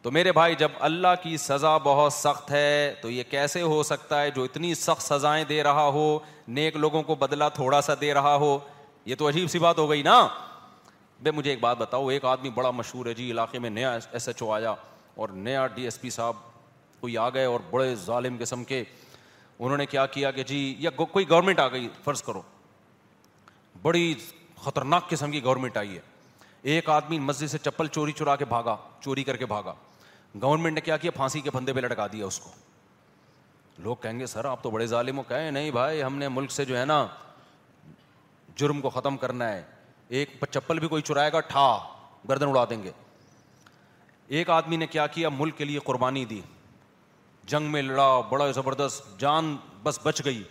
تو میرے بھائی جب اللہ کی سزا بہت سخت ہے تو یہ کیسے ہو سکتا ہے جو اتنی سخت سزائیں دے رہا ہو, نیک لوگوں کو بدلہ تھوڑا سا دے رہا ہو؟ یہ تو عجیب سی بات ہو گئی نا. بھائی مجھے ایک بات بتاؤ, ایک آدمی بڑا مشہور ہے جی, علاقے میں نیا SHO آیا اور نیا DSP صاحب کوئی آ گئے اور بڑے ظالم قسم کے انہوں نے کیا کیا کہ جی, یا کوئی گورنمنٹ آ گئی فرض کرو, بڑی خطرناک قسم کی گورنمنٹ آئی ہے, ایک آدمی مسجد سے چپل چوری کر کے بھاگا, گورنمنٹ نے کیا کیا پھانسی کے پھندے پہ لٹکا دیا اس کو. لوگ کہیں گے سر آپ تو بڑے ظالم ہو. کہیں نہیں بھائی, ہم نے ملک سے جو ہے نا جرم کو ختم کرنا ہے. ایک چپل بھی کوئی چرائے گا ٹھا گردن اڑا دیں گے. ایک آدمی نے کیا کیا, ملک کے لیے قربانی دی, جنگ میں لڑا, بڑا زبردست, جان بس بچ گئی,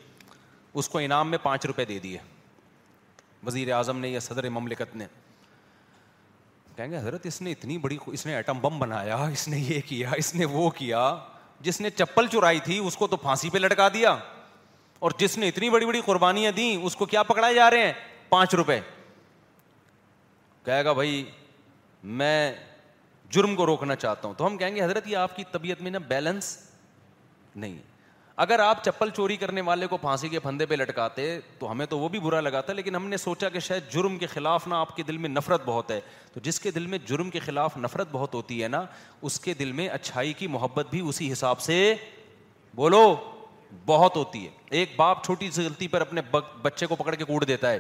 اس کو انعام میں 5 روپے دے دیے وزیر اعظم نے یا صدر مملکت نے. کہیں گے حضرت اس نے اتنی بڑی, اس نے ایٹم بم بنایا, اس نے یہ کیا, اس نے وہ کیا, جس نے چپل چرائی تھی اس کو تو پھانسی پہ لٹکا دیا, اور جس نے اتنی بڑی بڑی قربانیاں دیں اس کو کیا پکڑائے جا رہے ہیں 5 روپے. کہے گا بھائی میں جرم کو روکنا چاہتا ہوں. تو ہم کہیں گے حضرت یہ آپ کی طبیعت میں نا بیلنس نہیں ہے. اگر آپ چپل چوری کرنے والے کو پھانسی کے پھندے پہ لٹکاتے تو ہمیں تو وہ بھی برا لگا تھا, لیکن ہم نے سوچا کہ شاید جرم کے خلاف نا آپ کے دل میں نفرت بہت ہے. تو جس کے دل میں جرم کے خلاف نفرت بہت ہوتی ہے نا, اس کے دل میں اچھائی کی محبت بھی اسی حساب سے بولو بہت ہوتی ہے. ایک باپ چھوٹی سی غلطی پر اپنے بچے کو پکڑ کے کوٹ دیتا ہے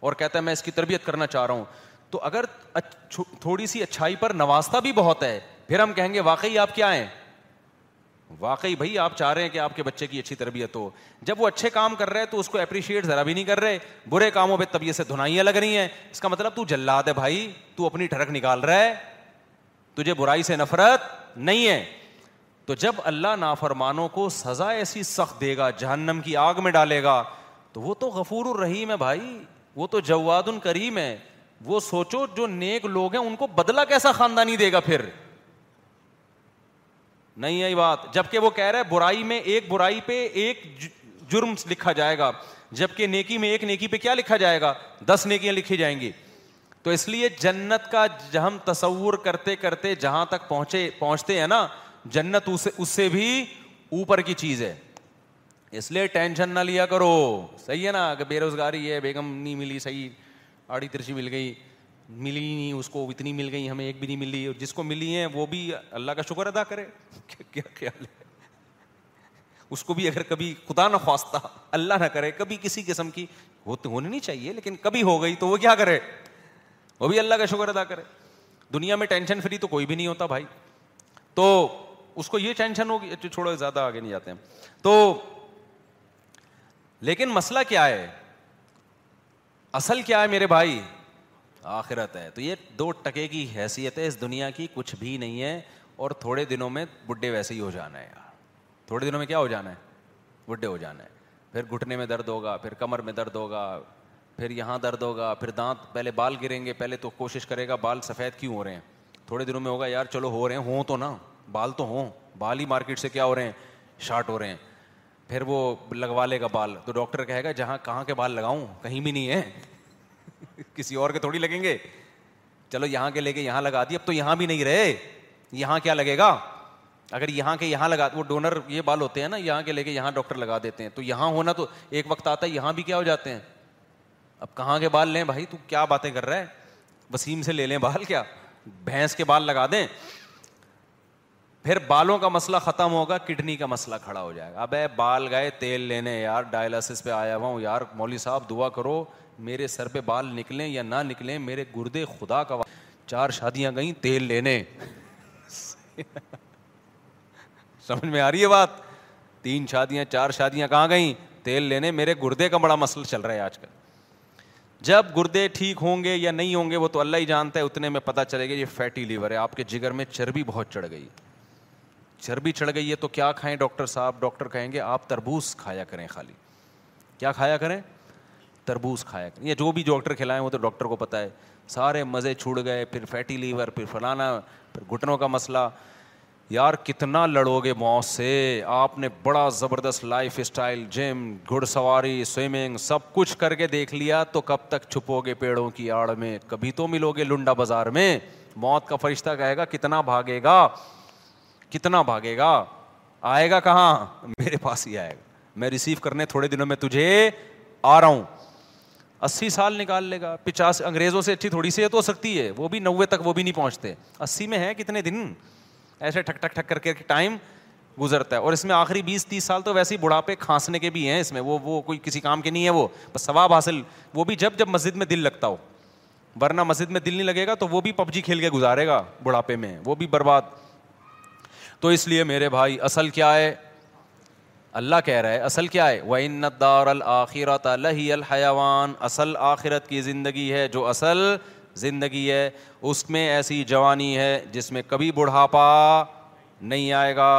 اور کہتا ہے میں اس کی تربیت کرنا چاہ رہا ہوں. تو اگر تھوڑی سی اچھائی پر نواستہ بھی بہت ہے, پھر ہم کہیں گے واقعی آپ کیا ہیں, واقعی بھائی آپ چاہ رہے ہیں کہ آپ کے بچے کی اچھی تربیت ہو. جب وہ اچھے کام کر رہے تو اس کو اپریشیٹ ذرا بھی نہیں کر رہے, برے کاموں پہ طبیعت سے دھنائیاں لگ رہی ہیں. اس کا مطلب تو جلاد ہے بھائی, تو اپنی ٹھڑک نکال رہا ہے, تجھے برائی سے نفرت نہیں ہے. تو جب اللہ نافرمانوں کو سزا ایسی سخت دے گا, جہنم کی آگ میں ڈالے گا, تو وہ تو غفور الرحیم ہے بھائی, وہ تو جواد کریم ہے. وہ سوچو جو نیک لوگ ہیں ان کو بدلہ کیسا خاندانی دے گا پھر, نہیں ہے یہ بات. جبکہ وہ کہہ رہا ہے برائی میں ایک برائی پہ ایک جرم لکھا جائے گا, جبکہ نیکی میں ایک نیکی پہ کیا لکھا جائے گا, 10 نیکیاں لکھی جائیں گی. تو اس لیے جنت کا ہم تصور کرتے کرتے جہاں تک پہنچتے ہیں نا, جنت اس سے بھی اوپر کی چیز ہے. اس لیے ٹینشن نہ لیا کرو, صحیح ہے نا, کہ بے روزگاری ہے, بیگم نہیں ملی, صحیح آڑی ترچی مل گئی, ملی نہیں اس کو, اتنی مل گئی ہمیں ایک بھی نہیں ملی, اور جس کو ملی ہیں وہ بھی اللہ کا شکر ادا کرے. کیا خیال ہے, اس کو بھی اگر کبھی خدا نہ خواستہ, اللہ نہ کرے, کبھی کسی قسم کی ہونی نہیں چاہیے, لیکن کبھی ہو گئی تو وہ کیا کرے, وہ بھی اللہ کا شکر ادا کرے. دنیا میں ٹینشن فری تو کوئی بھی نہیں ہوتا بھائی, تو اس کو یہ ٹینشن ہوگی, چھوڑو زیادہ آگے نہیں جاتے ہیں. تو لیکن مسئلہ کیا ہے, اصل کیا ہے میرے بھائی, آخرت ہے. تو یہ 2 ٹکے کی حیثیت ہے, اس دنیا کی کچھ بھی نہیں ہے, اور تھوڑے دنوں میں بڈھے ویسے ہی ہو جانا ہے یار. تھوڑے دنوں میں کیا ہو جانا ہے, بڈھے ہو جانا ہے. پھر گھٹنے میں درد ہوگا, پھر کمر میں درد ہوگا, پھر یہاں درد ہوگا, پھر دانت, پہلے بال گریں گے. پہلے تو کوشش کرے گا بال سفید کیوں ہو رہے ہیں, تھوڑے دنوں میں ہوگا یار چلو ہو رہے ہیں, ہوں تو نا بال تو ہوں, بال ہی مارکیٹ سے کیا ہو رہے ہیں, شارٹ ہو رہے ہیں. پھر وہ لگوا لے گا بال, تو ڈاکٹر کہے گا جہاں کہاں کے بال لگاؤں, کہیں بھی نہیں ہے, کسی اور کے تھوڑی لگیں گے, چلو یہاں کے لے کے یہاں لگا دی, اب تو یہاں بھی نہیں رہے, یہاں کیا لگے گا, اگر یہاں کے یہاں لگا, وہ ڈونر یہ بال ہوتے ہیں نا, یہاں کے لے کے یہاں ڈاکٹر لگا دیتے ہیں, تو یہاں ہونا تو ایک وقت آتا ہے یہاں بھی کیا ہو جاتے ہیں. اب کہاں کے بال لیں بھائی, تو کیا باتیں کر رہا ہے, وسیم سے لے لیں بال, کیا بھینس کے بال لگا دیں. پھر بالوں کا مسئلہ ختم ہوگا, کڈنی کا مسئلہ کھڑا ہو جائے گا. اب بال گئے تیل لینے, یار ڈائلسس پہ آیا ہوا ہوں یار, مولوی صاحب دعا کرو میرے سر پہ بال نکلیں یا نہ نکلیں, میرے گردے خدا کا, 4 شادیاں گئیں تیل لینے. سمجھ میں آ رہی ہے بات, 3 شادیاں 4 شادیاں کہاں گئیں تیل لینے, میرے گردے کا بڑا مسئلہ چل رہا ہے آج کل. جب گردے ٹھیک ہوں گے یا نہیں ہوں گے وہ تو اللہ ہی جانتا ہے, اتنے میں پتہ چلے گا یہ فیٹی لیور ہے, آپ کے جگر میں چربی بہت چڑھ گئی, چربی چڑھ گئی ہے تو کیا کھائیں ڈاکٹر صاحب, ڈاکٹر کہیں گے آپ تربوز کھایا کریں, خالی کیا کھایا کریں, تربوز کھایا کریں, یا جو بھی ڈاکٹر کھلائیں وہ تو ڈاکٹر کو پتہ ہے. سارے مزے چھوڑ گئے, پھر فیٹی لیور, پھر فلانا, پھر گھٹنوں کا مسئلہ. یار کتنا لڑو گے موت سے, آپ نے بڑا زبردست لائف اسٹائل, جم, گھڑ سواری, سوئمنگ, سب کچھ کر کے دیکھ لیا, تو کب تک چھپو گے پیڑوں کی آڑ میں, کبھی تو ملو گے لنڈا بازار میں. موت کا فرشتہ کہے گا کتنا بھاگے گا, کتنا بھاگے گا, آئے گا کہاں, میرے پاس ہی آئے گا, میں ریسیو کرنے تھوڑے دنوں میں تجھے آ رہا ہوں. 80 سال نکال لے گا, 50, انگریزوں سے اچھی تھوڑی سی ہے تو ہو سکتی ہے, وہ بھی 90 تک وہ بھی نہیں پہنچتے, 80 میں ہے کتنے دن, ایسے ٹھک ٹھک ٹھک کر کے ٹائم گزرتا ہے. اور اس میں آخری 20-30 سال تو ویسے ہی بڑھاپے کھانسنے کے بھی ہیں اس میں, وہ کوئی کسی کام کے نہیں ہے. وہ بس ثواب حاصل, وہ بھی جب جب مسجد میں دل لگتا ہو, ورنہ مسجد میں دل نہیں لگے گا تو وہ بھی پب جی کھیل کے گزارے گا بڑھاپے میں, وہ بھی برباد. تو اس لیے میرے بھائی اصل کیا ہے, اللہ کہہ رہا ہے اصل کیا ہے, وَإِنَّ الدَّارَ الْآخِرَةَ لَهِيَ الْحَيَوَانُ, اصل آخرت کی زندگی ہے, جو اصل زندگی ہے اس میں ایسی جوانی ہے جس میں کبھی بڑھاپا نہیں آئے گا,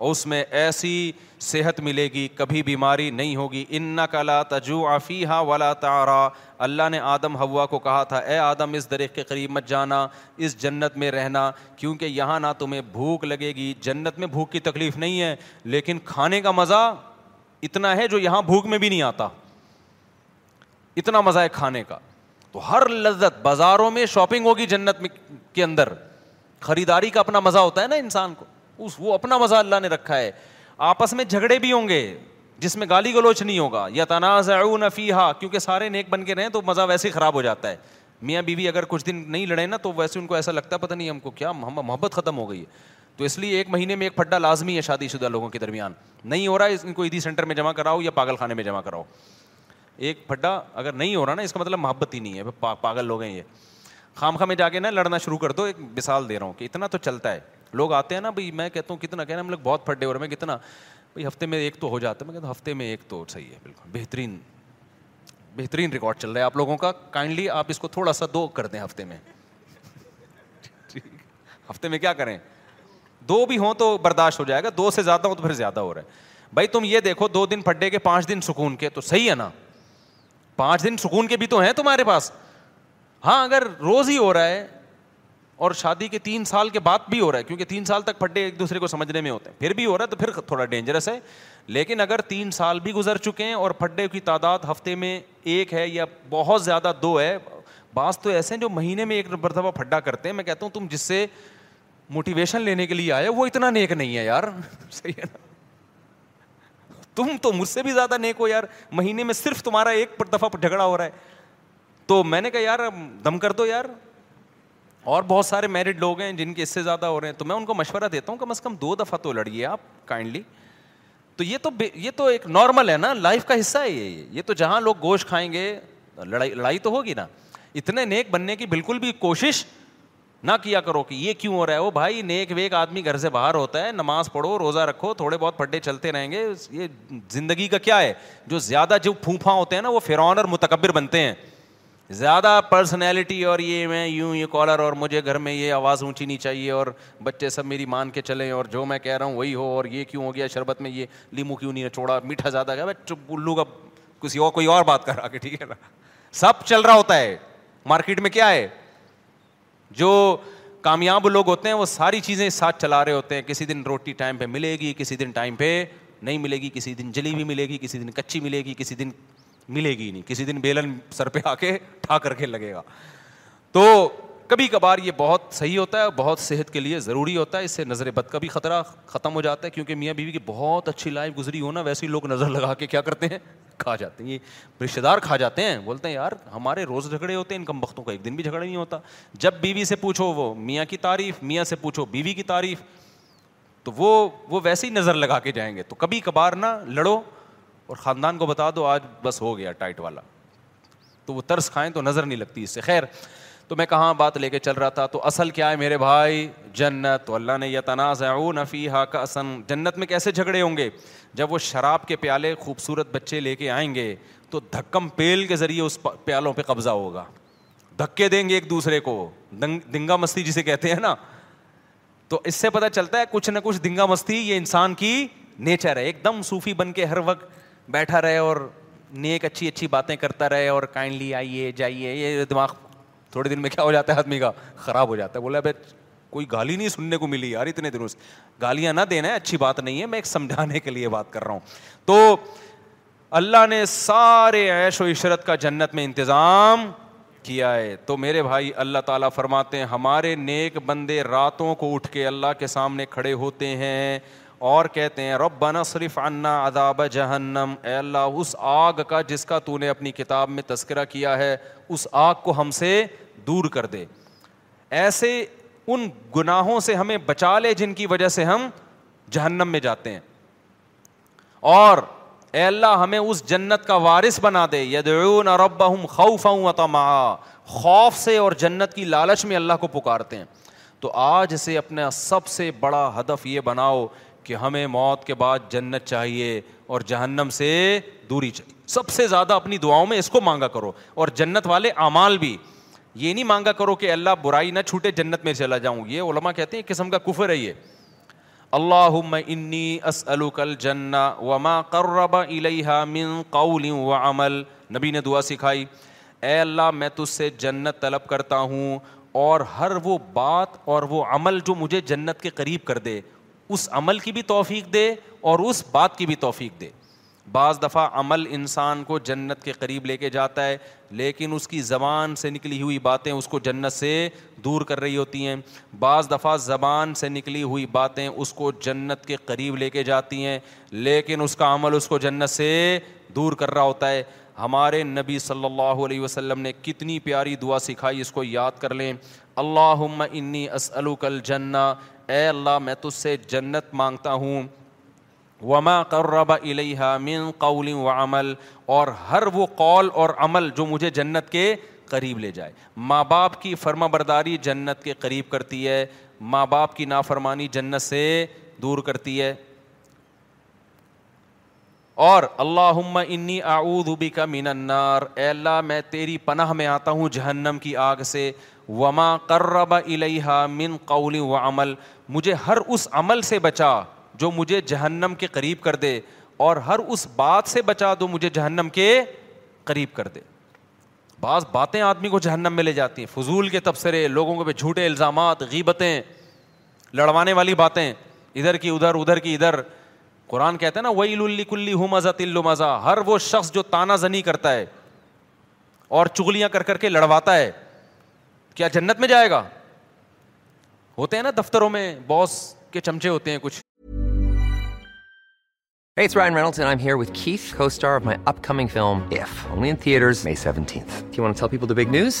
اس میں ایسی صحت ملے گی کبھی بیماری نہیں ہوگی. اِنَّكَ لَا تَجُوعَ فِيهَا وَلَا تَعْرَىٰ, اللہ نے آدم حوا کو کہا تھا اے آدم اس درخت کے قریب مت جانا, اس جنت میں رہنا, کیونکہ یہاں نہ تمہیں بھوک لگے گی, جنت میں بھوک کی تکلیف نہیں ہے, لیکن کھانے کا مزہ اتنا ہے جو یہاں بھوک میں بھی نہیں آتا, اتنا مزہ ہے کھانے کا. تو ہر لذت بازاروں میں شاپنگ ہوگی جنت میں کے اندر, خریداری کا اپنا مزہ ہوتا ہے نا انسان کو, اس وہ اپنا مزہ اللہ نے رکھا ہے. آپس میں جھگڑے بھی ہوں گے جس میں گالی گلوچ نہیں ہوگا, یا تنازعون فیہا, کیونکہ سارے نیک بن کے رہیں تو مزہ ویسے ہی خراب ہو جاتا ہے. میاں بیوی اگر کچھ دن نہیں لڑیں نا تو ویسے ان کو ایسا لگتا ہے پتہ نہیں ہم کو کیا محبت ختم ہو گئی ہے. تو اس لیے 1 مہینے میں 1 پھڈا لازمی ہے شادی شدہ لوگوں کے درمیان. نہیں ہو رہا ہے ان کو عیدی سینٹر میں جمع کراؤ یا پاگل خانے میں جمع کراؤ, 1 پھڈا اگر نہیں ہو رہا نا اس کا مطلب محبت ہی نہیں ہے, پاگل لوگ ہیں یہ. خام خواہ میں جا کے نا لڑنا شروع کر دو, ایک مثال دے رہا ہوں کہ اتنا تو چلتا ہے. لوگ آتے ہیں نا بھائی, میں کہتا ہوں کتنا کہنا ہم لوگ بہت پھڈے ہو رہے ہیں, کتنا بھائی ہفتے میں 1 تو ہو جاتا ہے. میں کہتا ہوں ہفتے میں 1 تو صحیح ہے, بالکل بہترین بہترین ریکارڈ چل رہا ہے آپ لوگوں کا. کائنڈلی آپ اس کو تھوڑا سا 2 کر دیں ہفتے میں, ٹھیک. ہفتے میں کیا کریں, 2 بھی ہوں تو برداشت ہو جائے گا, 2 سے زیادہ ہوں تو پھر زیادہ ہو رہا ہے. بھائی تم یہ دیکھو 2 دن پھڈے کے 5 دن سکون کے, تو صحیح ہے نا, 5 دن سکون کے بھی تو ہیں تمہارے پاس. ہاں اگر روز ہی ہو رہا ہے اور شادی کے 3 سال کے بعد بھی ہو رہا ہے, کیونکہ 3 سال تک پھڈے ایک دوسرے کو سمجھنے میں ہوتے ہیں, پھر بھی ہو رہا ہے تو پھر تھوڑا ڈینجرس ہے. لیکن اگر 3 سال بھی گزر چکے ہیں اور پھڈے کی تعداد ہفتے میں 1 ہے یا بہت زیادہ 2 ہے, بعض تو ایسے ہیں جو مہینے میں 1 مرتبہ پھڈا کرتے ہیں. میں کہتا ہوں تم جس سے موٹیویشن لینے کے لیے آئے وہ اتنا نیک نہیں ہے یار, صحیح ہے نا, تم تو مجھ سے بھی زیادہ نیک ہو یار. مہینے میں صرف تمہارا 1 دفعہ جھگڑا ہو رہا ہے. تو میں نے کہا یار دم کر دو یار. اور بہت سارے میرڈ لوگ ہیں جن کے اس سے زیادہ ہو رہے ہیں, تو میں ان کو مشورہ دیتا ہوں کم از کم 2 دفعہ تو لڑیے آپ کائنڈلی. تو یہ تو ایک نارمل ہے نا, لائف کا حصہ ہے یہ تو جہاں لوگ گوشت کھائیں گے لڑائی تو ہوگی نا. اتنے نیک بننے کی بالکل بھی کوشش نہ کیا کرو کہ یہ کیوں ہو رہا ہے. وہ بھائی نیک ویک آدمی گھر سے باہر ہوتا ہے, نماز پڑھو, روزہ رکھو, تھوڑے بہت پھڈے چلتے رہیں گے. یہ زندگی کا کیا ہے, جو زیادہ جو پھونپا ہوتے ہیں نا وہ فرعون اور متکبر بنتے ہیں, زیادہ پرسنالٹی اور یہ میں یوں یہ کالر اور مجھے گھر میں یہ آواز اونچی نہیں چاہیے اور بچے سب میری مان کے چلیں اور جو میں کہہ رہا ہوں وہی ہو اور یہ کیوں ہو گیا, شربت میں یہ لیمو کیوں نہیں نچوڑا, میٹھا زیادہ گیا, چپ الو کا کوئی اور بات کر رہا کہ ٹھیک ہے نا. سب چل رہا ہوتا ہے مارکیٹ میں. کیا ہے, جو کامیاب لوگ ہوتے ہیں وہ ساری چیزیں ساتھ چلا رہے ہوتے ہیں. کسی دن روٹی ٹائم پہ ملے گی, کسی دن ٹائم پہ نہیں ملے گی, کسی دن جلیبی ملے گی, کسی دن کچی ملے گی, کسی دن ملے گی نہیں, کسی دن بیلن سر پہ آ کے ٹھا کر کے لگے گا. تو کبھی کبھار یہ بہت صحیح ہوتا ہے, بہت صحت کے لیے ضروری ہوتا ہے. اس سے نظر بد کا بھی خطرہ ختم ہو جاتا ہے, کیونکہ میاں بیوی کی بہت اچھی لائف گزری ہونا, ویسے ہی لوگ نظر لگا کے کیا کرتے ہیں, کھا جاتے ہیں. یہ رشتے دار کھا جاتے ہیں, بولتے ہیں یار ہمارے روز جھگڑے ہوتے ہیں, ان کم بختوں کا 1 دن بھی جھگڑا نہیں ہوتا. جب بیوی سے پوچھو وہ میاں کی تعریف, میاں سے پوچھو بیوی کی تعریف, تو وہ ویسے ہی نظر لگا کے جائیں گے. تو کبھی کبھار نہ لڑو اور خاندان کو بتا دو آج بس ہو گیا ٹائٹ والا, تو وہ ترس کھائیں تو نظر نہیں لگتی اس سے. خیر, تو میں کہاں بات لے کے چل رہا تھا. تو اصل کیا ہے میرے بھائی, جنت. تو اللہ نے یتنازعون فیہا کأسا, جنت میں کیسے جھگڑے ہوں گے, جب وہ شراب کے پیالے خوبصورت بچے لے کے آئیں گے تو دھکم پیل کے ذریعے اس پیالوں پہ قبضہ ہوگا. دھکے دیں گے ایک دوسرے کو, دنگا مستی جسے کہتے ہیں نا. تو اس سے پتہ چلتا ہے کچھ نہ کچھ دنگا مستی, یہ انسان کی نیچر ہے. ایک دم صوفی بن کے ہر وقت بیٹھا رہے اور نیک اچھی اچھی باتیں کرتا رہے اور کائنڈلی آئیے جائیے, یہ دماغ تھوڑے دن میں کیا ہو جاتا ہے آدمی کا, خراب ہو جاتا ہے. بولا بھائی کوئی گالی نہیں سننے کو ملی یار اتنے دنوں سے. گالیاں نہ دینا ہے, اچھی بات نہیں ہے, میں ایک سمجھانے کے لیے بات کر رہا ہوں. تو اللہ نے سارے عیش و عشرت کا جنت میں انتظام کیا ہے. تو میرے بھائی اللہ تعالیٰ فرماتے ہیں ہمارے نیک بندے راتوں کو اٹھ کے اللہ کے سامنے کھڑے ہوتے ہیں اور کہتے ہیں ربنا صرف عنا عذاب جہنم, اے اللہ اس آگ کا جس کا تو نے اپنی کتاب میں تذکرہ کیا ہے اس آگ کو ہم سے دور کر دے, ایسے ان گناہوں سے ہمیں بچا لے جن کی وجہ سے ہم جہنم میں جاتے ہیں. اور اے اللہ ہمیں اس جنت کا وارث بنا دے. یدعون ربہم خوفا وطمعا, خوف سے اور جنت کی لالچ میں اللہ کو پکارتے ہیں. تو آج سے اپنا سب سے بڑا ہدف یہ بناؤ کہ ہمیں موت کے بعد جنت چاہیے اور جہنم سے دوری چاہیے. سب سے زیادہ اپنی دعاؤں میں اس کو مانگا کرو, اور جنت والے اعمال بھی. یہ نہیں مانگا کرو کہ اللہ برائی نہ چھوٹے جنت میں چلا جاؤں, یہ علماء کہتے ہیں ایک قسم کا کفر ہے یہ. اللہم انی اسألک الجنہ وما قرب الیہا من قول وعمل. نبی نے دعا سکھائی, اے اللہ میں تجھ سے جنت طلب کرتا ہوں اور ہر وہ بات اور وہ عمل جو مجھے جنت کے قریب کر دے, اس عمل کی بھی توفیق دے اور اس بات کی بھی توفیق دے. بعض دفعہ عمل انسان کو جنت کے قریب لے کے جاتا ہے, لیکن اس کی زبان سے نکلی ہوئی باتیں اس کو جنت سے دور کر رہی ہوتی ہیں. بعض دفعہ زبان سے نکلی ہوئی باتیں اس کو جنت کے قریب لے کے جاتی ہیں, لیکن اس کا عمل اس کو جنت سے دور کر رہا ہوتا ہے. ہمارے نبی صلی اللہ علیہ وسلم نے کتنی پیاری دعا سکھائی, اس کو یاد کر لیں. اللہم انی اسألک الجنہ, اے اللہ میں تجھ سے جنت مانگتا ہوں, وما قرب الیہا من قول وعمل, اور ہر وہ قول اور عمل جو مجھے جنت کے قریب لے جائے. ماں باپ کی فرما برداری جنت کے قریب کرتی ہے, ماں باپ کی نافرمانی جنت سے دور کرتی ہے. اور اللہم انی اعوذ بک من النار, اے اللہ میں تیری پناہ میں آتا ہوں جہنم کی آگ سے. وما قرب الیہا من قول وعمل, مجھے ہر اس عمل سے بچا جو مجھے جہنم کے قریب کر دے, اور ہر اس بات سے بچا دو مجھے جہنم کے قریب کر دے. بعض باتیں آدمی کو جہنم میں لے جاتی ہیں, فضول کے تبصرے, لوگوں پہ جھوٹے الزامات, غیبتیں, لڑوانے والی باتیں, ادھر کی ادھر ادھر کی ادھر. قرآن کہتا ہے نا, ویل لکل ہمزۃ لمزہ, ہر وہ شخص جو تانا زنی کرتا ہے اور چغلیاں کر کر کے لڑواتا ہے, کیا جنت میں جائے گا؟ ہوتے ہیں نا دفتروں میں باس کے چمچے ہوتے ہیں کچھ. Hey, it's Ryan Reynolds, and I'm here with Keith, co-star of my upcoming film, If, only in theaters May 17th. Do you want to tell people the big news?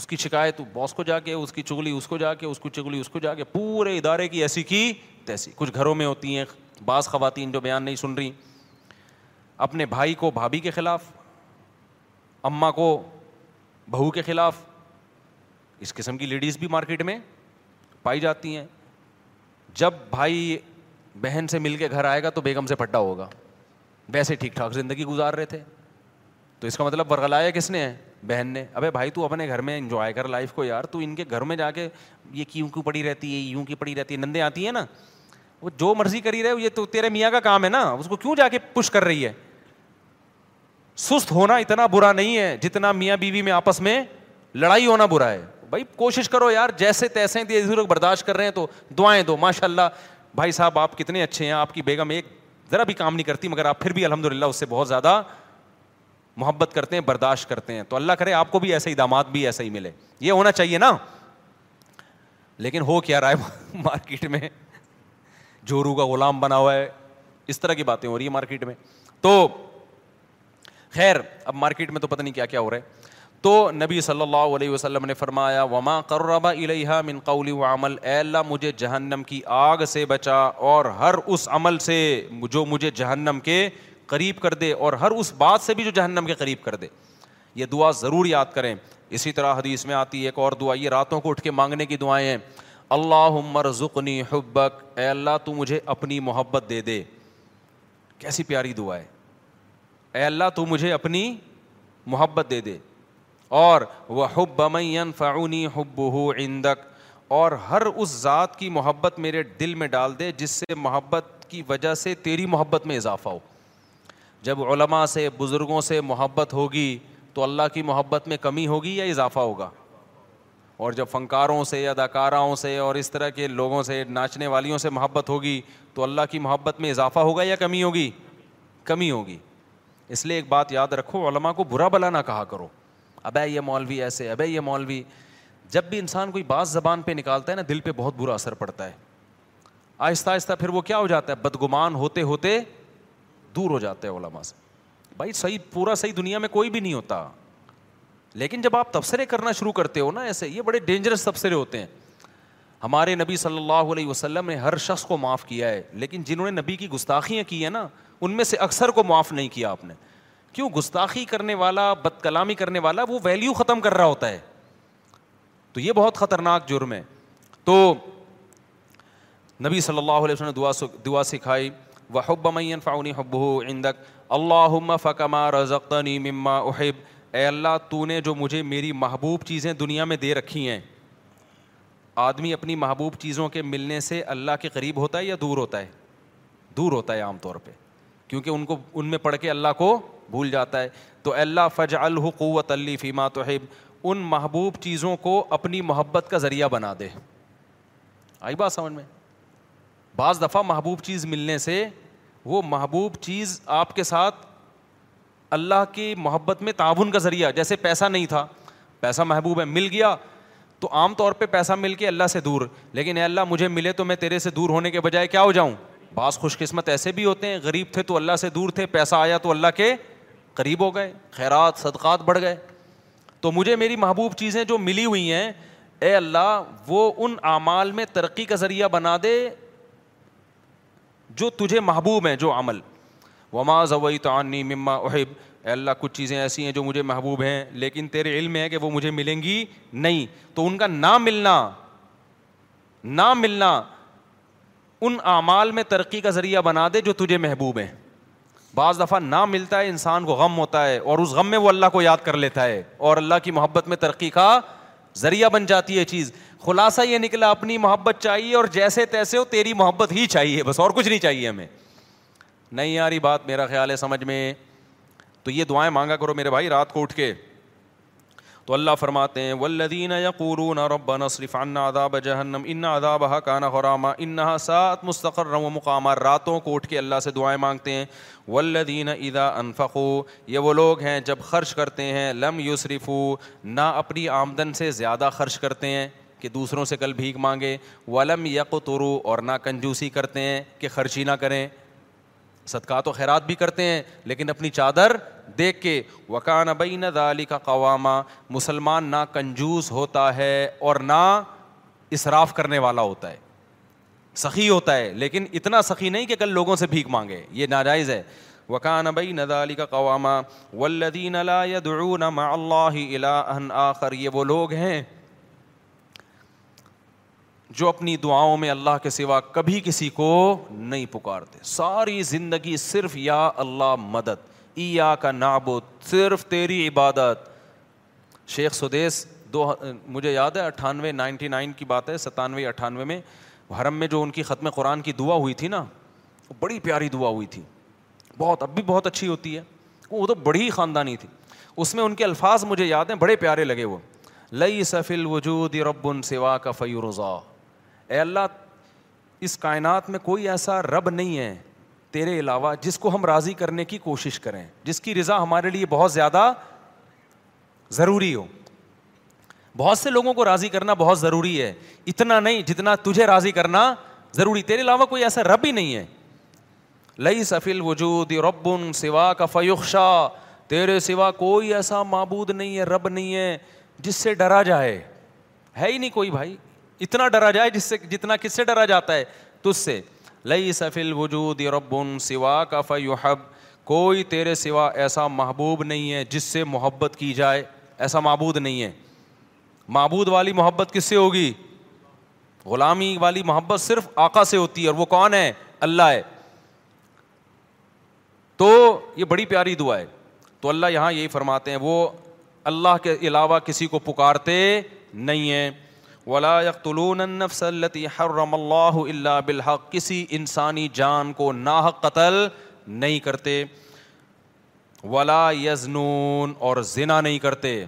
اس کی شکایت باس کو جا کے, اس کی چغلی اس کو جا کے, اس کو چغلی اس کو جا کے, پورے ادارے کی ایسی کی تیسی. کچھ گھروں میں ہوتی ہیں بعض خواتین جو بیان نہیں سن رہی, اپنے بھائی کو بھابھی کے خلاف, اماں کو بہو کے خلاف. اس قسم کی لیڈیز بھی مارکیٹ میں پائی جاتی ہیں. جب بھائی بہن سے مل کے گھر آئے گا تو بیگم سے پھٹا ہوگا, ویسے ٹھیک ٹھاک زندگی گزار رہے تھے, تو اس کا مطلب ورغلایا کس نے ہے؟ بہن نے. ابے بھائی تو اپنے گھر میں انجوائے کر لائف کو یار, تو ان کے گھر میں جا کے یہ کیوں کیوں پڑی رہتی ہے, یوں کی پڑی رہتی ہے. نندیں آتی ہیں نا, وہ جو مرضی کری رہے, یہ تو تیرے میاں کا کام ہے نا, اس کو کیوں جا کے پش کر رہی ہے؟ سست ہونا اتنا برا نہیں ہے جتنا میاں بیوی میں آپس میں لڑائی ہونا برا ہے. بھائی کوشش کرو یار, جیسے تیسے لوگ برداشت کر رہے ہیں تو دعائیں دو. ماشاء اللہ بھائی صاحب آپ کتنے اچھے ہیں, آپ کی بیگم ایک ذرا بھی کام نہیں کرتی, مگر آپ پھر بھی الحمد للہ اس سے بہت زیادہ محبت کرتے ہیں, برداشت کرتے ہیں. تو اللہ کرے آپ کو بھی ایسے ہی, داماد بھی ایسا ہی ملے, یہ ہونا چاہیے نا. لیکن ہو کیا رہا ہے مارکیٹ میں؟ جورو کا غلام بنا ہوا ہے, اس طرح کی باتیں ہو رہی ہیں مارکیٹ میں. تو خیر اب مارکیٹ میں تو پتہ نہیں کیا کیا ہو رہا ہے. تو نبی صلی اللہ علیہ وسلم نے فرمایا وما قرب الیہا من قول وعمل, اے اللہ مجھے جہنم کی آگ سے بچا اور ہر اس عمل سے جو مجھے جہنم کے قریب کر دے, اور ہر اس بات سے بھی جو جہنم کے قریب کر دے. یہ دعا ضرور یاد کریں. اسی طرح حدیث میں آتی ہے ایک اور دعا, یہ راتوں کو اٹھ کے مانگنے کی دعائیں ہیں. اللہم ارزقنی حبک, اے اللہ تو مجھے اپنی محبت دے دے. کیسی پیاری دعا ہے. اے اللہ تو مجھے اپنی محبت دے دے, اور وَحُبَّ مَن يَنفَعُنِي حُبُّهُ عِندَكَ, اور ہر اس ذات کی محبت میرے دل میں ڈال دے جس سے محبت کی وجہ سے تیری محبت میں اضافہ ہو. جب علماء سے, بزرگوں سے محبت ہوگی تو اللہ کی محبت میں کمی ہوگی یا اضافہ ہوگا؟ اور جب فنکاروں سے, اداکاراؤں سے اور اس طرح کے لوگوں سے, ناچنے والیوں سے محبت ہوگی تو اللہ کی محبت میں اضافہ ہوگا یا کمی ہوگی؟ کمی ہوگی. اس لیے ایک بات یاد رکھو, علماء کو برا بلا نہ کہا کرو, ابے یہ مولوی ایسے, ابے یہ مولوی. جب بھی انسان کوئی بات زبان پہ نکالتا ہے نا, دل پہ بہت برا اثر پڑتا ہے. آہستہ آہستہ پھر وہ کیا ہو جاتا ہے, بدگمان ہوتے ہوتے دور ہو جاتے ہیں علماء سے. بھائی صحیح, پورا صحیح دنیا میں کوئی بھی نہیں ہوتا, لیکن جب آپ تبصرے کرنا شروع کرتے ہو نا ایسے, یہ بڑے ڈینجرس تبصرے ہوتے ہیں. ہمارے نبی صلی اللہ علیہ وسلم نے ہر شخص کو معاف کیا ہے, لیکن جنہوں نے نبی کی گستاخیاں کی ہیں نا, ان میں سے اکثر کو معاف نہیں کیا آپ نے. کیوں؟ گستاخی کرنے والا, بد کلامی کرنے والا, وہ ویلیو ختم کر رہا ہوتا ہے, تو یہ بہت خطرناک جرم ہے. تو نبی صلی اللہ علیہ وسلم نے دعا سکھائی, وَحُبَّ مَن يَنفَعُنِي حُبُّهُ عِندَكَ اللَّهُمَّ فَكَمَا رَزَقْتَنِي مِمَّا أُحِبُّ. اے اللہ تو نے جو مجھے میری محبوب چیزیں دنیا میں دے رکھی ہیں. آدمی اپنی محبوب چیزوں کے ملنے سے اللہ کے قریب ہوتا ہے یا دور ہوتا ہے؟ دور ہوتا ہے عام طور پہ, کیونکہ ان کو ان میں پڑھ کے اللہ کو بھول جاتا ہے. تو اے اللہ فَاجْعَلْهُ قُوَّةً لِّي فِي مَا تُحِبُّ, ان محبوب چیزوں کو اپنی محبت کا ذریعہ بنا دے. آئی بات سمجھ میں؟ بعض دفعہ محبوب چیز ملنے سے وہ محبوب چیز آپ کے ساتھ اللہ کی محبت میں تعاون کا ذریعہ, جیسے پیسہ نہیں تھا, پیسہ محبوب ہے, مل گیا. تو عام طور پہ پیسہ مل کے اللہ سے دور, لیکن اے اللہ مجھے ملے تو میں تیرے سے دور ہونے کے بجائے کیا ہو جاؤں. بعض خوش قسمت ایسے بھی ہوتے ہیں, غریب تھے تو اللہ سے دور تھے, پیسہ آیا تو اللہ کے قریب ہو گئے, خیرات صدقات بڑھ گئے. تو مجھے میری محبوب چیزیں جو ملی ہوئی ہیں اے اللہ وہ ان اعمال میں ترقی کا ذریعہ بنا دے جو تجھے محبوب ہیں, جو عمل. وما زویت عنی مما احب, اے اللہ کچھ چیزیں ایسی ہیں جو مجھے محبوب ہیں لیکن تیرے علم ہے کہ وہ مجھے ملیں گی نہیں, تو ان کا نہ ملنا ان اعمال میں ترقی کا ذریعہ بنا دے جو تجھے محبوب ہیں. بعض دفعہ نہ ملتا ہے, انسان کو غم ہوتا ہے, اور اس غم میں وہ اللہ کو یاد کر لیتا ہے, اور اللہ کی محبت میں ترقی کا ذریعہ بن جاتی ہے چیز. خلاصہ یہ نکلا, اپنی محبت چاہیے اور جیسے تیسے ہو, تیری محبت ہی چاہیے بس, اور کچھ نہیں چاہیے ہمیں. نہیں یاری بات میرا خیال ہے سمجھ میں. تو یہ دعائیں مانگا کرو میرے بھائی رات کو اٹھ کے. تو اللہ فرماتے ہیں والذین یقولون ربنا اصرف عنا عذاب جہنم ان عذابها کان غراما انها ساءت مستقرا ومقاما. راتوں کو اٹھ کے اللہ سے دعائیں مانگتے ہیں. والذین اذا انفقوا, یہ وہ لوگ ہیں جب خرچ کرتے ہیں, لم یسرفوا, نہ اپنی آمدن سے زیادہ خرچ کرتے ہیں کہ دوسروں سے کل بھیک مانگے, ولم یقتروا, اور نہ کنجوسی کرتے ہیں کہ خرچی نہ کریں, صدقات و خیرات بھی کرتے ہیں لیکن اپنی چادر دیکھ کے. وَكَانَ بَيْنَ ذَلِكَ قَوَامًا, مسلمان نہ کنجوس ہوتا ہے اور نہ اسراف کرنے والا ہوتا ہے, سخی ہوتا ہے لیکن اتنا سخی نہیں کہ کل لوگوں سے بھیک مانگے, یہ ناجائز ہے. وَكَانَ بَيْنَ ذَلِكَ قَوَامًا وَالَّذِينَ لَا يَدْعُونَ مَعَ اللَّهِ إِلَٰهًا آخَرَ, یہ وہ لوگ ہیں جو اپنی دعاؤں میں اللہ کے سوا کبھی کسی کو نہیں پکارتے, ساری زندگی صرف یا اللہ مدد, ایاک نعبد, صرف تیری عبادت. شیخ سدیس مجھے یاد ہے 98-99 کی بات ہے, 97-98 میں حرم میں جو ان کی ختم قرآن کی دعا ہوئی تھی نا, وہ بڑی پیاری دعا ہوئی تھی, بہت, اب بھی بہت اچھی ہوتی ہے, وہ تو بڑی خاندانی تھی. اس میں ان کے الفاظ مجھے یاد ہیں, بڑے پیارے لگے وہ, لیس فی الوجود رب سواک فیرضا, اے اللہ اس کائنات میں کوئی ایسا رب نہیں ہے تیرے علاوہ جس کو ہم راضی کرنے کی کوشش کریں, جس کی رضا ہمارے لیے بہت زیادہ ضروری ہو. بہت سے لوگوں کو راضی کرنا بہت ضروری ہے, اتنا نہیں جتنا تجھے راضی کرنا ضروری, تیرے علاوہ کوئی ایسا رب ہی نہیں ہے. لیس فی الوجود رب سواک فیخشا, تیرے سوا کوئی ایسا معبود نہیں ہے, رب نہیں ہے جس سے ڈرا جائے, ہے ہی نہیں کوئی بھائی اتنا ڈرا جائے جس سے, جتنا کس سے ڈرا جاتا ہے, تجھ سے. لیس فی الوجود رب سواک فیحب, کوئی تیرے سوا ایسا محبوب نہیں ہے جس سے محبت کی جائے, ایسا معبود نہیں ہے. معبود والی محبت کس سے ہوگی؟ غلامی والی محبت صرف آقا سے ہوتی ہے, اور وہ کون ہے؟ اللہ ہے. تو یہ بڑی پیاری دعا ہے. تو اللہ یہاں یہی فرماتے ہیں, وہ اللہ کے علاوہ کسی کو پکارتے نہیں ہیں. ولا يقتلون النفس التي حرم اللہ الا بالحق, کسی انسانی جان کو ناحق قتل نہیں کرتے. ولا یزنون, اور زنا نہیں کرتے.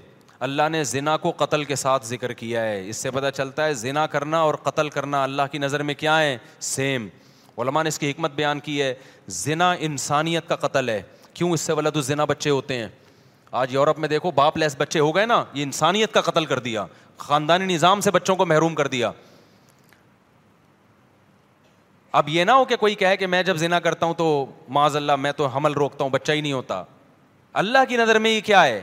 اللہ نے زنا کو قتل کے ساتھ ذکر کیا ہے, اس سے پتہ چلتا ہے زنا کرنا اور قتل کرنا اللہ کی نظر میں کیا ہے, سیم. علماء نے اس کی حکمت بیان کی ہے, زنا انسانیت کا قتل ہے. کیوں؟ اس سے ولد الزنا بچے ہوتے ہیں. آج یورپ میں دیکھو باپ لیس بچے ہو گئے نا, یہ انسانیت کا قتل کر دیا, خاندانی نظام سے بچوں کو محروم کر دیا. اب یہ نہ ہو کہ کوئی کہے کہ میں جب زنا کرتا ہوں تو معاذ اللہ میں تو حمل روکتا ہوں, بچہ ہی نہیں ہوتا. اللہ کی نظر میں یہ کیا ہے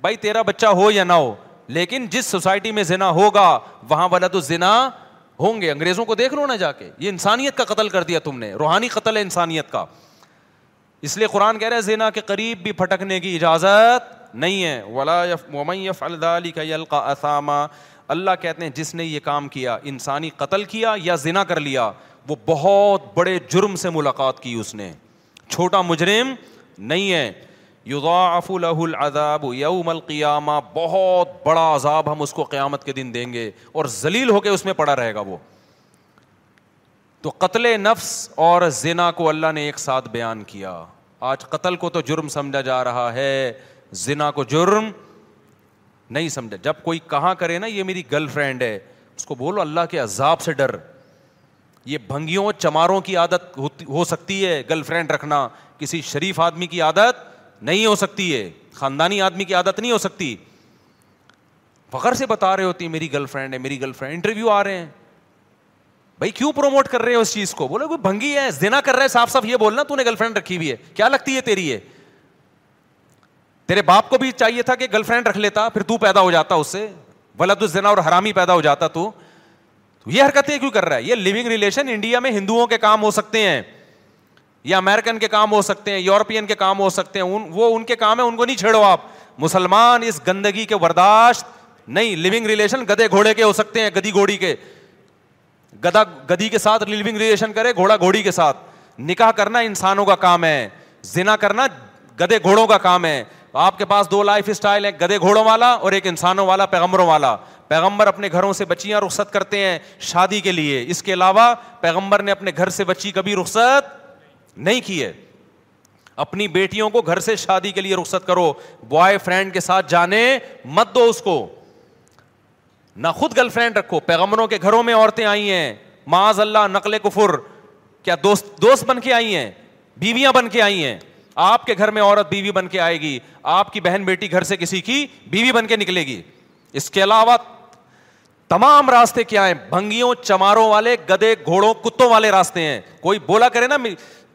بھائی, تیرا بچہ ہو یا نہ ہو, لیکن جس سوسائٹی میں زنا ہوگا وہاں ولد الزنا ہوں گے. انگریزوں کو دیکھ لو نا جا کے, یہ انسانیت کا قتل کر دیا تم نے, روحانی قتل ہے انسانیت کا. اس لیے قرآن کہہ رہا ہے زنا کے قریب بھی پھٹکنے کی اجازت نہیں ہے. ولا ومن يفعل ذلك يلقى اثاما, اللہ کہتے ہیں جس نے یہ کام کیا, انسانی قتل کیا یا زنا کر لیا, وہ بہت بڑے جرم سے ملاقات کی, اس نے چھوٹا مجرم نہیں ہے. یضاعف له العذاب یوم القیامہ, بہت بڑا عذاب ہم اس کو قیامت کے دن دیں گے, اور ذلیل ہو کے اس میں پڑا رہے گا وہ. تو قتل نفس اور زنا کو اللہ نے ایک ساتھ بیان کیا. آج قتل کو تو جرم سمجھا جا رہا ہے, زنا کو جرم نہیں سمجھا. جب کوئی کہا کرے نا یہ میری گرل فرینڈ ہے, اس کو بولو اللہ کے عذاب سے ڈر. یہ بھنگیوں چماروں کی عادت ہو سکتی ہے گرل فرینڈ رکھنا, کسی شریف آدمی کی عادت نہیں ہو سکتی ہے, خاندانی آدمی کی عادت نہیں ہو سکتی. فخر سے بتا رہے ہوتی میری گرل فرینڈ ہے, میری گرل فرینڈ, انٹرویو آ رہے ہیں. بھائی کیوں پروموٹ کر رہے ہو اس چیز کو؟ بولے کوئی بھنگی ہے, زنا کر رہا ہے, صاف صاف یہ بولنا تو نے گرل فرینڈ رکھی ہوئی ہے, کیا لگتی ہے تیری یہ؟ تیرے باپ کو بھی چاہیے تھا کہ گرل فرینڈ رکھ لیتا, پھر تو پیدا ہو جاتا اس سے, ولد الزنا اور حرامی پیدا ہو جاتا. تو یہ حرکتیں کیوں کر رہا ہے؟ یہ لیونگ ریلیشن انڈیا میں ہندوؤں کے کام ہو سکتے ہیں, یا امریکن کے کام ہو سکتے ہیں, یورپین کے کام ہو سکتے ہیں, وہ ان کے کام ہیں, ان کو نہیں چھیڑو. آپ مسلمان اس گندگی کے برداشت نہیں. لیونگ ریلیشن گدے گھوڑے کے ہو سکتے ہیں, گدی گھوڑی کے, گدا گدی کے ساتھ لیونگ ریلیشن کرے, گھوڑا گھوڑی کے ساتھ. نکاح کرنا انسانوں کا کام ہے, زنا کرنا گدے گھوڑوں کا کام ہے. آپ کے پاس دو لائف اسٹائل ہے, گدے گھوڑوں والا اور ایک انسانوں والا, پیغمبروں والا. پیغمبر اپنے گھروں سے بچیاں رخصت کرتے ہیں شادی کے لیے, اس کے علاوہ پیغمبر نے اپنے گھر سے بچی کبھی رخصت نہیں کی ہے. اپنی بیٹیوں کو گھر سے شادی کے لیے رخصت کرو, بوائے فرینڈ کے ساتھ جانے مت دو اس کو, نہ خود گرل فرینڈ رکھو. پیغمبروں کے گھروں میں عورتیں آئی ہیں معاذ اللہ نقل کفر, کیا دوست بن کے آئی ہیں, بیویاں بن کے آئی ہیں. آپ کے گھر میں عورت بیوی بن کے آئے گی, آپ کی بہن بیٹی گھر سے کسی کی بیوی بن کے نکلے گی. اس کے علاوہ تمام راستے کیا ہیں, بھنگیوں چماروں والے, گدے گھوڑوں کتوں والے راستے ہیں. کوئی بولا کرے نا,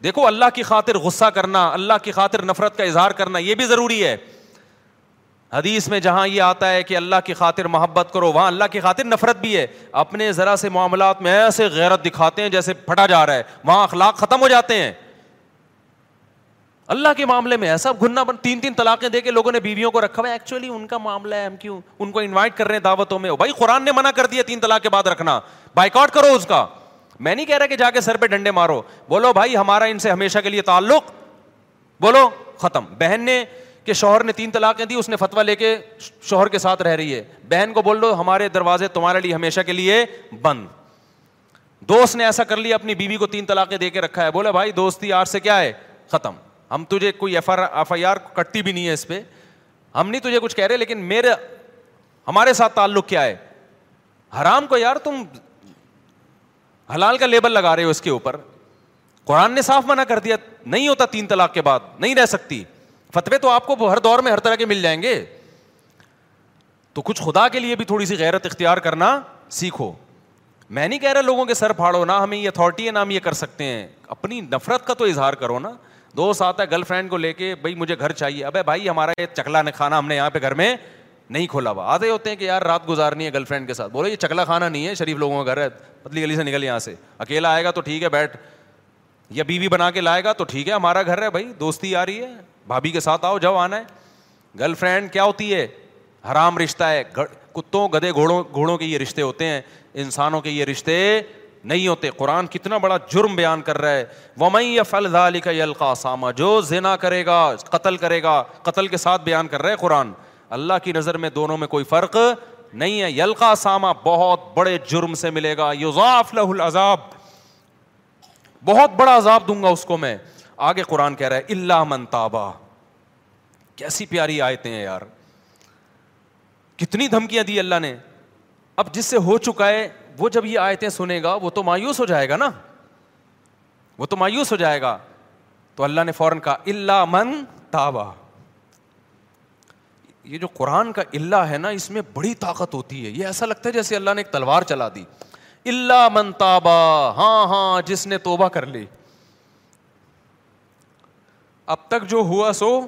دیکھو اللہ کی خاطر غصہ کرنا, اللہ کی خاطر نفرت کا اظہار کرنا یہ بھی ضروری ہے. حدیث میں جہاں یہ آتا ہے کہ اللہ کی خاطر محبت کرو, وہاں اللہ کی خاطر نفرت بھی ہے. اپنے ذرا سے معاملات میں ایسے غیرت دکھاتے ہیں جیسے پھٹا جا رہا ہے, وہاں اخلاق ختم ہو جاتے ہیں. اللہ کے معاملے میں ایسا گھننا بن, 3 طلاقیں دے کے لوگوں نے بیویوں کو رکھا ہوا ہے, ایکچولی ان کا معاملہ ہے, ہم کیوں ان کو انوائٹ کر رہے ہیں دعوتوں میں. بھائی قرآن نے منع کر دیا 3 طلاق کے بعد رکھنا, بائیکاٹ کرو اس کا. میں نہیں کہہ رہا کہ جا کے سر پہ ڈنڈے مارو, بولو بھائی ہمارا ان سے ہمیشہ کے لیے تعلق, بولو ختم. بہن نے کہ شوہر نے 3 طلاقیں دی, اس نے فتویٰ لے کے شوہر کے ساتھ رہ رہی ہے, بہن کو بول دو ہمارے دروازے تمہارے لیے ہمیشہ کے لیے بند. دوست نے ایسا کر لیا, اپنی بیوی کو 3 طلاقیں دے کے رکھا ہے, بولے بھائی دوستی یار سے کیا ہے, ختم. ہم تجھے کوئی ایف آئی آر کٹتی بھی نہیں ہے اس پہ, ہم نہیں تجھے کچھ کہہ رہے, لیکن میرے ہمارے ساتھ تعلق کیا ہے حرام کو. یار تم حلال کا لیبل لگا رہے ہو اس کے اوپر, قرآن نے صاف منع کر دیا نہیں ہوتا 3 طلاق کے بعد, نہیں رہ سکتی. فتوے تو آپ کو ہر دور میں ہر طرح کے مل جائیں گے, تو کچھ خدا کے لیے بھی تھوڑی سی غیرت اختیار کرنا سیکھو. میں نہیں کہہ رہا لوگوں کے سر پھاڑو, نہ ہمیں یہ اتھارٹی ہے نہ ہم یہ کر سکتے ہیں, اپنی نفرت کا تو اظہار کرو نا. دوست آتا ہے گرل فرینڈ کو لے کے, بھائی مجھے گھر چاہیے, ابے بھائی ہمارا یہ چکلا کھانا ہم نے یہاں پہ گھر میں نہیں کھولا ہوا. آتے ہوتے ہیں کہ یار رات گزارنی ہے گرل فرینڈ کے ساتھ, بولو یہ چکلا کھانا نہیں ہے, شریف لوگوں کا گھر ہے, پتلی گلی سے نکل یہاں سے. اکیلا آئے گا تو ٹھیک ہے بیٹھ, یا بیوی بنا کے لائے گا تو ٹھیک ہے ہمارا گھر ہے, بھائی دوستی آ رہی ہے, بھابھی کے ساتھ آؤ جب آنا ہے. گرل فرینڈ کیا ہوتی ہے, حرام رشتہ ہے. کتوں گدے گھوڑوں کے یہ رشتے ہوتے ہیں, انسانوں کے یہ رشتے نہیں ہوتے. قرآن کتنا بڑا جرم بیان کر رہا ہے. وَمَن يَفْعَلْ ذَلِكَ يَلْقَى عَصَامًا, جو زنا کرے گا قتل کرے گا, قتل کے ساتھ بیان کر رہا ہے قرآن. اللہ کی نظر میں دونوں میں کوئی فرق نہیں ہے. یلقا ساما بہت بڑے جرم سے ملے گا. یضاعف لہ العذاب, بہت بڑا عذاب دوں گا اس کو میں. آگے قرآن کہہ رہا ہے الا من تابا. کیسی پیاری آیتیں ہیں یار, کتنی دھمکیاں دی اللہ نے. اب جس سے ہو چکا ہے وہ جب یہ آیتیں سنے گا وہ تو مایوس ہو جائے گا نا, وہ تو مایوس ہو جائے گا. تو اللہ نے فوراً کہا الا من تابا. یہ جو قرآن کا اللہ ہے نا, اس میں بڑی طاقت ہوتی ہے. یہ ایسا لگتا ہے جیسے اللہ نے ایک تلوار چلا دی. الا من تابا, ہاں جس نے توبہ کر لی. اب تک جو ہوا سو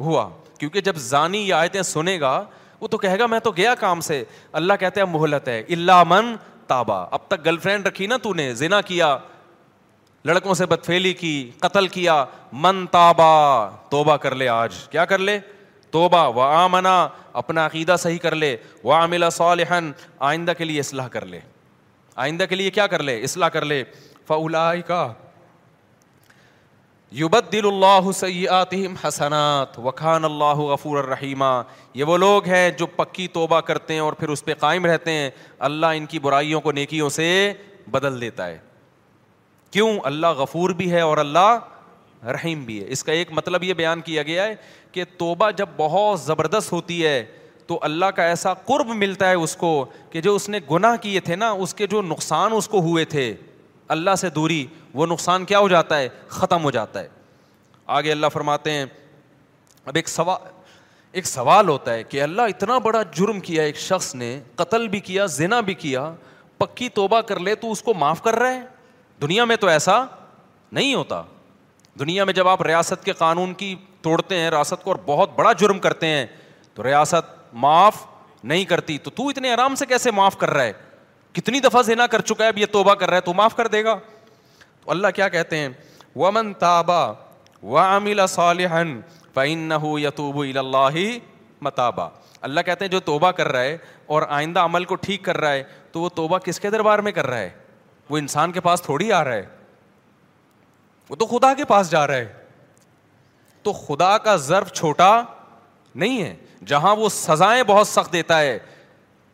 ہوا, کیونکہ جب زانی یہ آیتیں سنے گا وہ تو کہے گا میں تو گیا کام سے. اللہ کہتے ہیں مہلت ہے. الا من تابا, اب تک گرل فرینڈ رکھی نا تو نے, زنا کیا, لڑکوں سے بدفعلی کی, قتل کیا. من تابا, توبہ کر لے آج. کیا کر لے؟ توبہ. وآمنا, اپنا عقیدہ صحیح کر لے. وعمل صالحا, آئندہ کے لیے اصلاح کر لے. آئندہ کے لیے کیا کر لے؟ اصلاح کر لے. فاولئک یبدل اللہ سیئاتہم حسنات وکان اللہ غفورا رحیما. یہ وہ لوگ ہیں جو پکی توبہ کرتے ہیں اور پھر اس پہ قائم رہتے ہیں. اللہ ان کی برائیوں کو نیکیوں سے بدل دیتا ہے. کیوں؟ اللہ غفور بھی ہے اور اللہ رحیم بھی ہے. اس کا ایک مطلب یہ بیان کیا گیا ہے کہ توبہ جب بہت زبردست ہوتی ہے تو اللہ کا ایسا قرب ملتا ہے اس کو کہ جو اس نے گناہ کیے تھے نا, اس کے جو نقصان اس کو ہوئے تھے, اللہ سے دوری, وہ نقصان کیا ہو جاتا ہے؟ ختم ہو جاتا ہے. آگے اللہ فرماتے ہیں, اب ایک سوال ہوتا ہے کہ اللہ اتنا بڑا جرم کیا, ایک شخص نے قتل بھی کیا, زنا بھی کیا, پکی توبہ کر لے تو اس کو معاف کر رہا ہے؟ دنیا میں تو ایسا نہیں ہوتا. دنیا میں جب آپ ریاست کے قانون کی توڑتے ہیں ریاست کو اور بہت بڑا جرم کرتے ہیں تو ریاست معاف نہیں کرتی. تو اتنے آرام سے کیسے معاف کر رہا ہے؟ کتنی دفعہ زنا کر چکا ہے, اب یہ توبہ کر رہا ہے تو معاف کر دے گا؟ تو اللہ کیا کہتے ہیں؟ وَمَن تَابَ وَعَمِلَ صَالِحًا فَإِنَّهُ يَتُوبُ إِلَى اللَّهِ مَتَابًا. اللہ کہتے ہیں جو توبہ کر رہا ہے اور آئندہ عمل کو ٹھیک کر رہا ہے تو وہ توبہ کس کے دربار میں کر رہا ہے؟ وہ انسان کے پاس تھوڑی آ رہا ہے, وہ تو خدا کے پاس جا رہا ہے. تو خدا کا ظرف چھوٹا نہیں ہے. جہاں وہ سزائیں بہت سخت دیتا ہے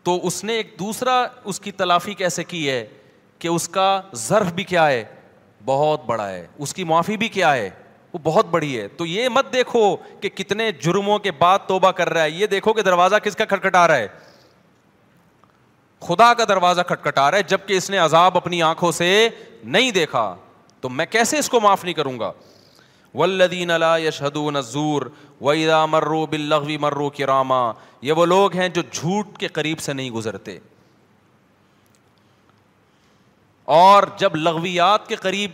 تو اس نے ایک دوسرا اس کی تلافی کیسے کی ہے کہ اس کا ظرف بھی کیا ہے؟ بہت بڑا ہے. اس کی معافی بھی کیا ہے؟ وہ بہت بڑی ہے. تو یہ مت دیکھو کہ کتنے جرموں کے بعد توبہ کر رہا ہے, یہ دیکھو کہ دروازہ کس کا کھٹکھٹا رہا ہے؟ خدا کا دروازہ کھٹکھٹا رہا ہے, جبکہ اس نے عذاب اپنی آنکھوں سے نہیں دیکھا. تو میں کیسے اس کو معاف نہیں کروں گا؟ والذین لا یشہدون الزور واذا مروا باللغو مروا کراما. یہ وہ لوگ ہیں جو جھوٹ کے قریب سے نہیں گزرتے, اور جب لغویات کے قریب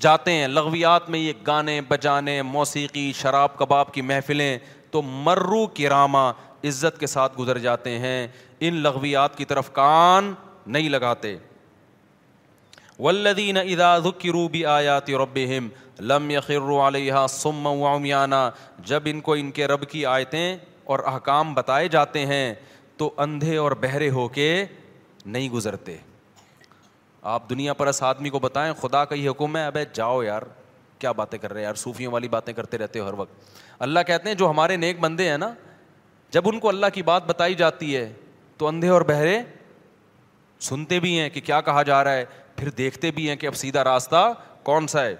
جاتے ہیں, لغویات میں یہ گانے بجانے, موسیقی, شراب کباب کی محفلیں, تو مروا کراما, عزت کے ساتھ گزر جاتے ہیں. ان لغویات کی طرف کان نہیں لگاتے. والذین اذا ذکروا بآیات ربہم لم یخروا علیہا صما وعمیانا. جب ان کو ان کے رب کی آیتیں اور احکام بتائے جاتے ہیں تو اندھے اور بہرے ہو کے نہیں گزرتے. آپ دنیا پرست آدمی کو بتائیں خدا کا یہ حکم ہے, ابے جاؤ یار, کیا باتیں کر رہے ہیں یار, صوفیوں والی باتیں کرتے رہتے ہو ہر وقت. اللہ کہتے ہیں جو ہمارے نیک بندے ہیں نا, جب ان کو اللہ کی بات بتائی جاتی ہے تو اندھے اور بہرے سنتے بھی ہیں کہ کیا کہا جا رہا ہے, پھر دیکھتے بھی ہیں کہ اب سیدھا راستہ کون سا ہے.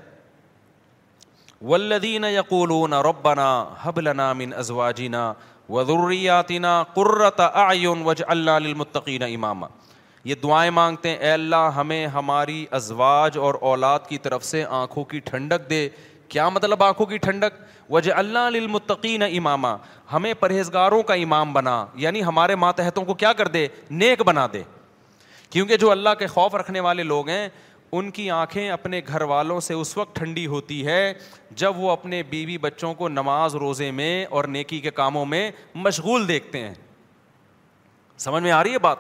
والذین یقولون ربنا ہب لنا من ازواجنا وذریاتنا قرۃ اعین واجعلنا للمتقین اماما. یہ دعائیں مانگتے ہیں, اے اللہ ہمیں ہماری ازواج اور اولاد کی طرف سے آنکھوں کی ٹھنڈک دے. کیا مطلب آنکھوں کی ٹھنڈک؟ واجعلنا للمتقین اماما, ہمیں پرہیزگاروں کا امام بنا, یعنی ہمارے ماتحتوں کو کیا کر دے؟ نیک بنا دے. کیونکہ جو اللہ کے خوف رکھنے والے لوگ ہیں ان کی آنکھیں اپنے گھر والوں سے اس وقت ٹھنڈی ہوتی ہے جب وہ اپنے بیوی بچوں کو نماز روزے میں اور نیکی کے کاموں میں مشغول دیکھتے ہیں. سمجھ میں آ رہی ہے بات؟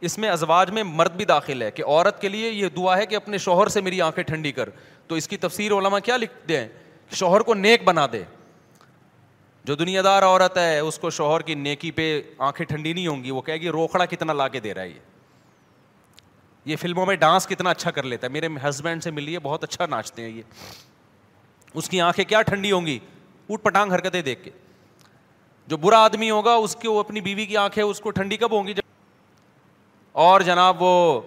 اس میں ازواج میں مرد بھی داخل ہے کہ عورت کے لیے یہ دعا ہے کہ اپنے شوہر سے میری آنکھیں ٹھنڈی کر. تو اس کی تفسیر علماء کیا لکھتے ہیں؟ شوہر کو نیک بنا دے. جو دنیا دار عورت ہے اس کو شوہر کی نیکی پہ آنکھیں ٹھنڈی نہیں ہوں گی, وہ کہے گی روکھڑا کتنا لا کے دے رہا ہے, یہ فلموں میں ڈانس کتنا اچھا کر لیتا ہے, میرے ہسبینڈ سے ملی ہے, بہت اچھا ناچتے ہیں یہ, اس کی آنکھیں کیا ٹھنڈی ہوں گی اوٹ پٹانگ حرکتیں دیکھ کے. جو برا آدمی ہوگا اس کے, وہ اپنی بیوی کی آنکھیں اس کو ٹھنڈی کب ہوں گی, جب اور جناب وہ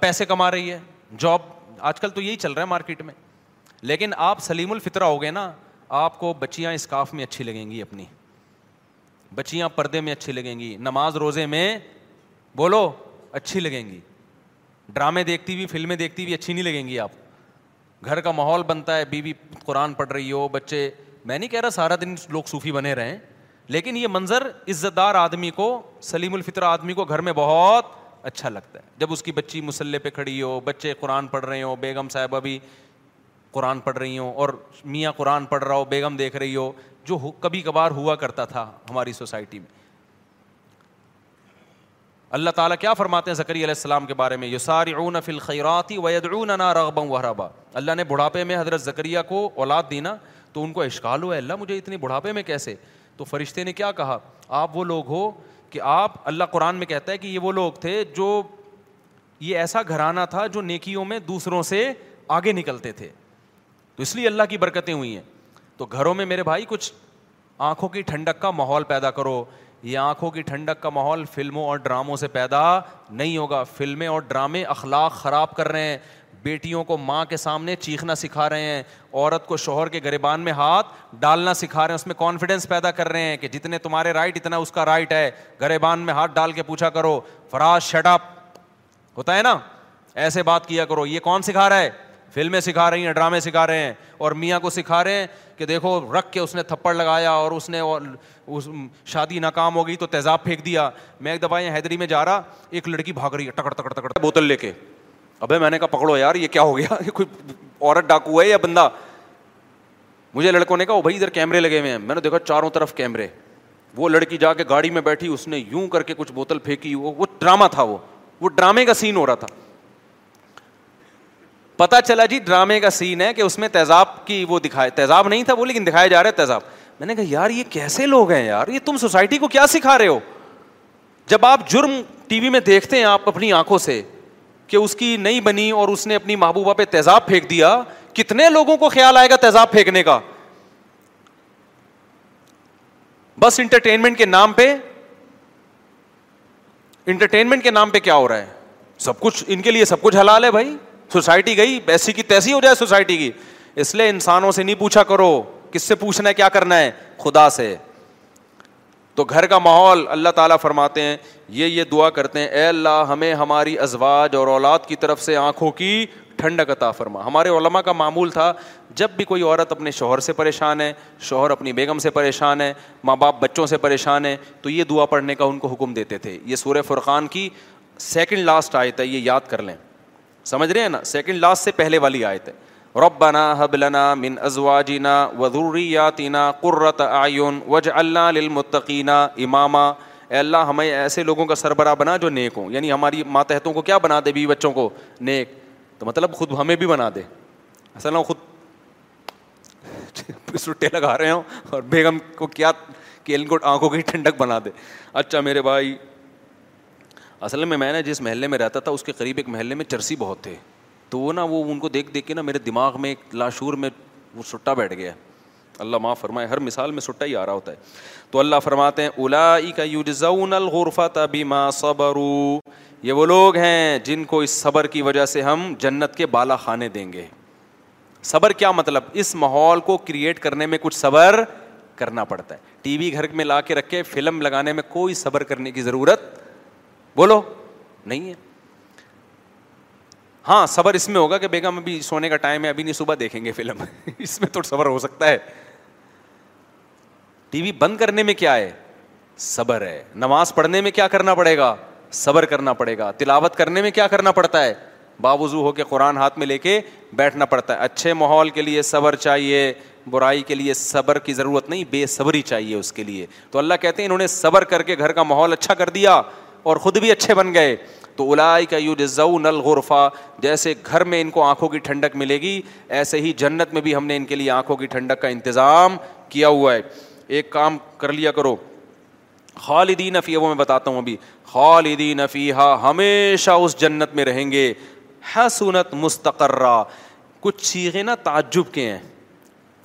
پیسے کما رہی ہے, جاب, آج کل تو یہی چل رہا ہے مارکیٹ میں. لیکن آپ سلیم الفطرہ ہو گئے نا, آپ کو بچیاں اسکارف میں اچھی لگیں گی, اپنی بچیاں پردے میں اچھی لگیں گی, نماز روزے میں بولو اچھی لگیں گی, ڈرامے دیکھتی ہوئی فلمیں دیکھتی ہوئی اچھی نہیں لگیں گی آپ. گھر کا ماحول بنتا ہے, بیوی قرآن پڑھ رہی ہو, بچے, میں نہیں کہہ رہا سارا دن لوگ صوفی بنے رہیں, لیکن یہ منظر عزت دار آدمی کو, سلیم الفطرہ آدمی کو گھر میں بہت اچھا لگتا ہے. جب اس کی بچی مسلح پہ کھڑی ہو, بچے قرآن پڑھ رہے ہوں, بیگم صاحبہ بھی قرآن پڑھ رہی ہوں, اور میاں قرآن پڑھ رہا ہو, بیگم دیکھ رہی ہو, جو کبھی کبھار ہوا کرتا تھا ہماری سوسائٹی میں. اللہ تعالیٰ کیا فرماتے ہیں زکریا علیہ السلام کے بارے میں, یسارعون فی الخیرات ویدعوننا رغبا ورہبا. اللہ نے بڑھاپے میں حضرت زکریا کو اولاد دی نا, تو ان کو اشکال ہوا اللہ مجھے اتنی بڑھاپے میں کیسے, تو فرشتے نے کیا کہا, آپ وہ لوگ ہو کہ آپ, اللہ قرآن میں کہتا ہے کہ یہ وہ لوگ تھے جو, یہ ایسا گھرانہ تھا جو نیکیوں میں دوسروں سے آگے نکلتے تھے, تو اس لیے اللہ کی برکتیں ہوئی ہیں. تو گھروں میں میرے بھائی کچھ آنکھوں کی ٹھنڈک کا ماحول پیدا کرو. یہ آنکھوں کی ٹھنڈک کا ماحول فلموں اور ڈراموں سے پیدا نہیں ہوگا. فلمیں اور ڈرامے اخلاق خراب کر رہے ہیں, بیٹیوں کو ماں کے سامنے چیخنا سکھا رہے ہیں, عورت کو شوہر کے گریبان میں ہاتھ ڈالنا سکھا رہے ہیں, اس میں کانفیڈنس پیدا کر رہے ہیں کہ جتنے تمہارے رائٹ اتنا اس کا رائٹ ہے, گریبان میں ہاتھ ڈال کے پوچھا کرو فراز شٹ اپ, ہوتا ہے نا ایسے بات کیا کرو. یہ کون سکھا رہا ہے, فلمیں سکھا رہی ہیں, ڈرامے سکھا رہے ہیں, اور میاں کو سکھا رہے ہیں کہ دیکھو رکھ کے اس نے تھپڑ لگایا اور اس نے شادی ناکام ہو گئی تو تیزاب پھینک دیا. میں ایک دفعہ یہاں حیدری میں جا رہا, ایک لڑکی بھاگ رہی ہے ٹکڑ ٹکڑ ٹکڑ بوتل لے کے. ابے میں نے کہا پکڑو یار, یہ کیا ہو گیا, یہ کوئی عورت ڈاکو ہے یا بندہ. مجھے لڑکوں نے کہا وہ بھائی ادھر کیمرے لگے ہوئے ہیں, میں نے دیکھا چاروں طرف کیمرے. وہ لڑکی جا کے گاڑی میں بیٹھی, اس نے یوں کر کے کچھ بوتل پھینکی, وہ ڈرامہ تھا, وہ ڈرامے کا سین ہو رہا تھا. پتہ چلا جی ڈرامے کا سین ہے کہ اس میں تیزاب کی وہ دکھائے, تیزاب نہیں تھا وہ لیکن دکھایا جا رہا ہے تیزاب. میں نے کہا یار یہ کیسے لوگ ہیں یار, یہ تم سوسائٹی کو کیا سکھا رہے ہو. جب آپ جرم ٹی وی میں دیکھتے ہیں آپ اپنی آنکھوں سے کہ اس کی نہیں بنی اور اس نے اپنی محبوبہ پہ تیزاب پھینک دیا, کتنے لوگوں کو خیال آئے گا تیزاب پھینکنے کا. بس انٹرٹینمنٹ کے نام پہ, انٹرٹینمنٹ کے نام پہ کیا ہو رہا ہے, سب کچھ ان کے لیے سب کچھ حلال ہے بھائی. سوسائٹی گئی ایسی کی تیسی ہو جائے سوسائٹی کی. اس لیے انسانوں سے نہیں پوچھا کرو, کس سے پوچھنا ہے, کیا کرنا ہے, خدا سے. تو گھر کا ماحول, اللہ تعالیٰ فرماتے ہیں یہ دعا کرتے ہیں, اے اللہ ہمیں ہماری ازواج اور اولاد کی طرف سے آنکھوں کی ٹھنڈک عطا فرما. ہمارے علماء کا معمول تھا جب بھی کوئی عورت اپنے شوہر سے پریشان ہے, شوہر اپنی بیگم سے پریشان ہے, ماں باپ بچوں سے پریشان ہے, تو یہ دعا پڑھنے کا ان کو حکم دیتے تھے. یہ سورہ فرقان کی سیکنڈ لاسٹ آیت ہے, یہ یاد کر لیں, سمجھ رہے ہیں نا, سیکنڈ لاسٹ سے پہلے والی آیت ہے. ربنا هب لنا من ازواجنا وذریاتنا قرۃ اعین واجعلنا للمتقین اماما. اے اللہ ہمیں ایسے لوگوں کا سربراہ بنا جو نیک ہوں, یعنی ہماری ماتحتوں کو کیا بنا دے, بیوی بچوں کو نیک, تو مطلب خود ہمیں بھی بنا دے. اصل میں خود سٹے لگا رہے ہوں اور بیگم کو کیا کہ ان کو آنکھوں کی ٹھنڈک بنا دے. اچھا میرے بھائی, اصل میں نے جس محلے میں رہتا تھا اس کے قریب ایک محلے میں چرسی بہت تھے, تو وہ نا وہ ان کو دیکھ دیکھ کے نا میرے دماغ میں ایک لاشور میں وہ سٹا بیٹھ گیا. اللہ معاف فرمائے, ہر مثال میں سٹا ہی آ رہا ہوتا ہے. تو اللہ فرماتے ہیں اولئک یجزون الغرفۃ بما صبروا, یہ وہ لوگ ہیں جن کو اس صبر کی وجہ سے ہم جنت کے بالا خانے دیں گے. صبر کیا مطلب, اس ماحول کو کریٹ کرنے میں کچھ صبر کرنا پڑتا ہے. ٹی وی گھر میں لا کے رکھے فلم لگانے میں کوئی صبر کرنے کی ضرورت بولو نہیں ہے. ہاں صبر اس میں ہوگا کہ بیگم ابھی سونے کا ٹائم ہے, ابھی نہیں صبح دیکھیں گے فلم, اس میں تو صبر ہو سکتا ہے. ٹی وی بند کرنے میں کیا ہے, صبر ہے. نماز پڑھنے میں کیا کرنا پڑے گا, صبر کرنا پڑے گا. تلاوت کرنے میں کیا کرنا پڑتا ہے, باوضو ہو کے قرآن ہاتھ میں لے کے بیٹھنا پڑتا ہے. اچھے ماحول کے لیے صبر چاہیے, برائی کے لیے صبر کی ضرورت نہیں, بے صبری چاہیے اس کے لیے. تو اللہ کہتے ہیں انہوں نے صبر کر کے گھر کا ماحول اچھا کر دیا اور خود بھی اچھے بن گئے. تو اولئک یجزون الغرفہ, جیسے گھر میں ان کو آنکھوں کی ٹھنڈک ملے گی ایسے ہی جنت میں بھی ہم نے ان کے لیے آنکھوں کی ٹھنڈک کا انتظام کیا ہوا ہے. ایک کام کر لیا کرو, خالدین فیہا, وہ میں بتاتا ہوں ابھی, خالدین فیہا, ہمیشہ اس جنت میں رہیں گے. حسنت مستقرہ, کچھ چیزیں نا تعجب کے ہیں,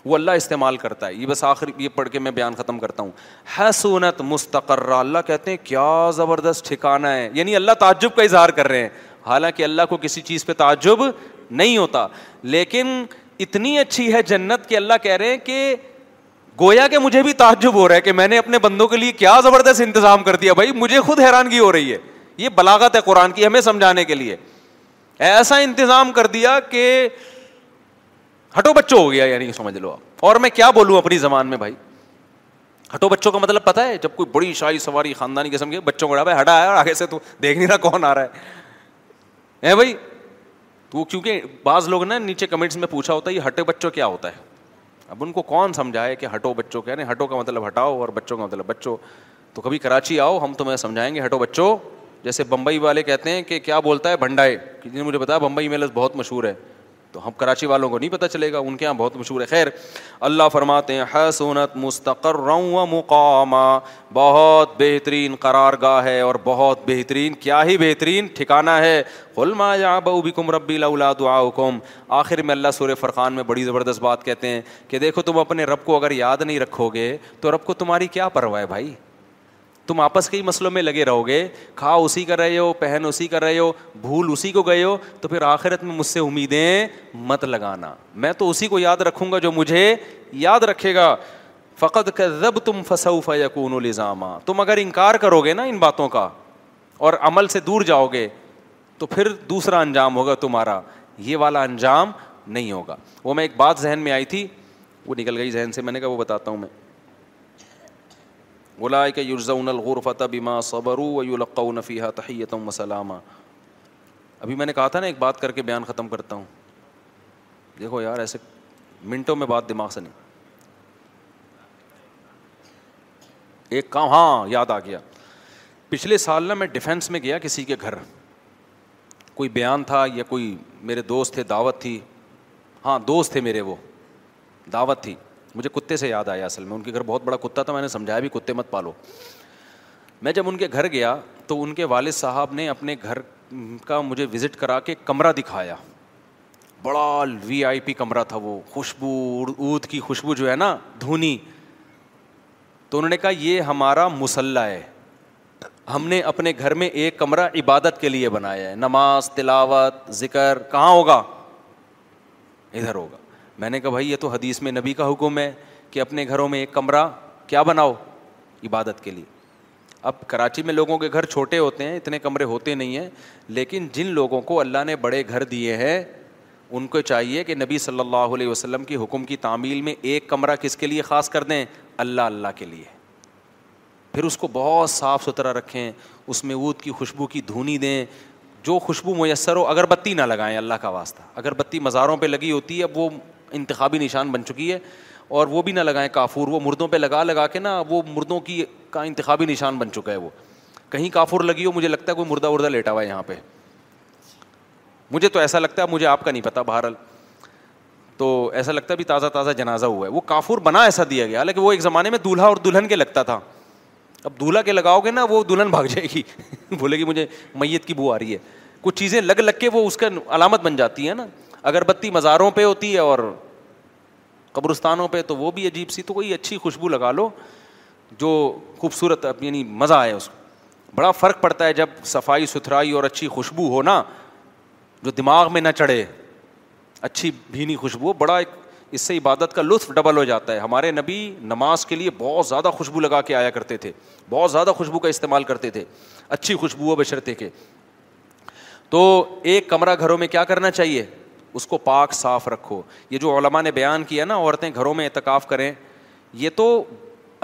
وہ اللہ استعمال کرتا ہے. یہ بس آخر یہ پڑھ کے میں بیان ختم کرتا ہوں. حسنت مستقرہ, اللہ کہتے ہیں کیا زبردست ٹھکانہ ہے, یعنی اللہ تعجب کا اظہار کر رہے ہیں, حالانکہ اللہ کو کسی چیز پہ تعجب نہیں ہوتا, لیکن اتنی اچھی ہے جنت کہ اللہ کہہ رہے ہیں کہ گویا کہ مجھے بھی تعجب ہو رہا ہے کہ میں نے اپنے بندوں کے لیے کیا زبردست انتظام کر دیا. بھائی مجھے خود حیرانگی ہو رہی ہے, یہ بلاغت ہے قرآن کی ہمیں سمجھانے کے لیے, ایسا انتظام کر دیا کہ ہٹو بچوں ہو گیا, یعنی سمجھ لو آپ. اور میں کیا بولوں اپنی زبان میں بھائی, ہٹو بچوں کا مطلب پتہ ہے, جب کوئی بڑی شاہی سواری خاندانی قسم کے بچوں کو بھائی ہٹا ہے اور آگے سے تو دیکھ نہیں رہا کون آ رہا ہے, اے بھائی تو کیونکہ بعض لوگ نا نیچے کمنٹس میں پوچھا ہوتا ہے یہ ہٹو بچوں کیا ہوتا ہے, اب ان کو کون سمجھائے کہ ہٹو بچوں کیا, یعنی ہٹو کا مطلب ہٹاؤ اور بچوں کا مطلب بچوں. تو کبھی کراچی آؤ, ہم تمہیں سمجھائیں گے ہٹو بچوں. جیسے بمبئی والے کہتے ہیں کہ کیا بولتا ہے بھنڈائے, جن نے مجھے بتایا بمبئی میں لفظ بہت مشہور ہے, تو ہم کراچی والوں کو نہیں پتہ چلے گا, ان کے یہاں بہت مشہور ہے. خیر, اللہ فرماتے ہیں حسنت مستقرا و مقاما, بہت بہترین قرار گاہ ہے اور بہت بہترین, کیا ہی بہترین ٹھکانہ ہے. قل ما یعبأ بکم ربی لولا دعاؤکم, آخر میں اللہ سورہ فرقان میں بڑی زبردست بات کہتے ہیں کہ دیکھو تم اپنے رب کو اگر یاد نہیں رکھو گے تو رب کو تمہاری کیا پرواہ ہے بھائی, تم آپس کے ہی مسئلوں میں لگے رہو گے, کھا اسی کر رہے ہو, پہن اسی کر رہے ہو, بھول اسی کو گئے ہو, تو پھر آخرت میں مجھ سے امیدیں مت لگانا, میں تو اسی کو یاد رکھوں گا جو مجھے یاد رکھے گا. فقد کذبتم فسوف یکون لزاما, تم اگر انکار کرو گے نا ان باتوں کا اور عمل سے دور جاؤ گے تو پھر دوسرا انجام ہوگا تمہارا, یہ والا انجام نہیں ہوگا. وہ میں ایک بات ذہن میں آئی تھی, وہ نکل گئی ذہن سے, میں نے کہا وہ بتاتا ہوں میں. اولئک یجزون الغرفۃ بما صبروا ویلقون فیہا تحیۃ وسلاما. ابھی میں نے کہا تھا نا ایک بات کر کے بیان ختم کرتا ہوں, دیکھو یار ایسے منٹوں میں بات دماغ سے نہیں, ایک کام ہاں یاد آ گیا. پچھلے سال نا میں ڈیفینس میں گیا کسی کے گھر, کوئی بیان تھا یا کوئی میرے دوست تھے, دعوت تھی, ہاں دوست تھے میرے, وہ دعوت تھی. مجھے کتے سے یاد آیا, اصل میں ان کے گھر بہت بڑا کتا تھا, میں نے سمجھایا بھی کتے مت پالو. میں جب ان کے گھر گیا تو ان کے والد صاحب نے اپنے گھر کا مجھے وزٹ کرا کے کمرہ دکھایا, بڑا وی آئی پی کمرہ تھا وہ, خوشبو اود کی خوشبو جو ہے نا دھونی. تو انہوں نے کہا یہ ہمارا مصلیٰ ہے, ہم نے اپنے گھر میں ایک کمرہ عبادت کے لیے بنایا ہے, نماز تلاوت ذکر, کہاں ہوگا, ادھر ہوگا. میں نے کہا بھائی یہ تو حدیث میں نبی کا حکم ہے کہ اپنے گھروں میں ایک کمرہ کیا بناؤ عبادت کے لیے. اب کراچی میں لوگوں کے گھر چھوٹے ہوتے ہیں, اتنے کمرے ہوتے نہیں ہیں, لیکن جن لوگوں کو اللہ نے بڑے گھر دیے ہیں ان کو چاہیے کہ نبی صلی اللہ علیہ وسلم کی حکم کی تعمیل میں ایک کمرہ کس کے لیے خاص کر دیں, اللہ اللہ کے لیے. پھر اس کو بہت صاف ستھرا رکھیں, اس میں عود کی خوشبو کی دھونی دیں, جو خوشبو میسر ہو, اگر بتی نہ لگائیں اللہ کا واسطہ. اگر بتی مزاروں پہ لگی ہوتی ہے, اب وہ انتخابی نشان بن چکی ہے, اور وہ بھی نہ لگائیں کافور, وہ مردوں پہ لگا لگا کے نا وہ مردوں کی کا انتخابی نشان بن چکا ہے. وہ کہیں کافور لگی ہو, مجھے لگتا ہے کوئی مردہ وردہ لیٹا ہوا ہے یہاں پہ, مجھے تو ایسا لگتا ہے, مجھے آپ کا نہیں پتا, بہرحال تو ایسا لگتا ہے بھی تازہ تازہ جنازہ ہوا ہے. وہ کافور بنا ایسا دیا گیا, حالانکہ وہ ایک زمانے میں دولہا اور دلہن کے لگتا تھا, اب دولہا کے لگاؤ گے نا وہ دلہن بھاگ جائے گی, بولے گی مجھے میت کی بو آ رہی ہے. کچھ چیزیں لگ لگ کے وہ اس کا علامت بن جاتی ہے نا. اگر بتی مزاروں پہ ہوتی ہے اور قبرستانوں پہ تو وہ بھی عجیب سی. تو کوئی اچھی خوشبو لگا لو جو خوبصورت, یعنی مزہ آئے اس کو. بڑا فرق پڑتا ہے جب صفائی ستھرائی اور اچھی خوشبو ہو نا, جو دماغ میں نہ چڑھے, اچھی بھینی خوشبو, بڑا اس سے عبادت کا لطف ڈبل ہو جاتا ہے. ہمارے نبی نماز کے لیے بہت زیادہ خوشبو لگا کے آیا کرتے تھے, بہت زیادہ خوشبو کا استعمال کرتے تھے, اچھی خوشبو ہو بشرطے کے. تو ایک کمرہ گھروں میں کیا کرنا چاہیے, اس کو پاک صاف رکھو. یہ جو علماء نے بیان کیا نا عورتیں گھروں میں اعتکاف کریں, یہ تو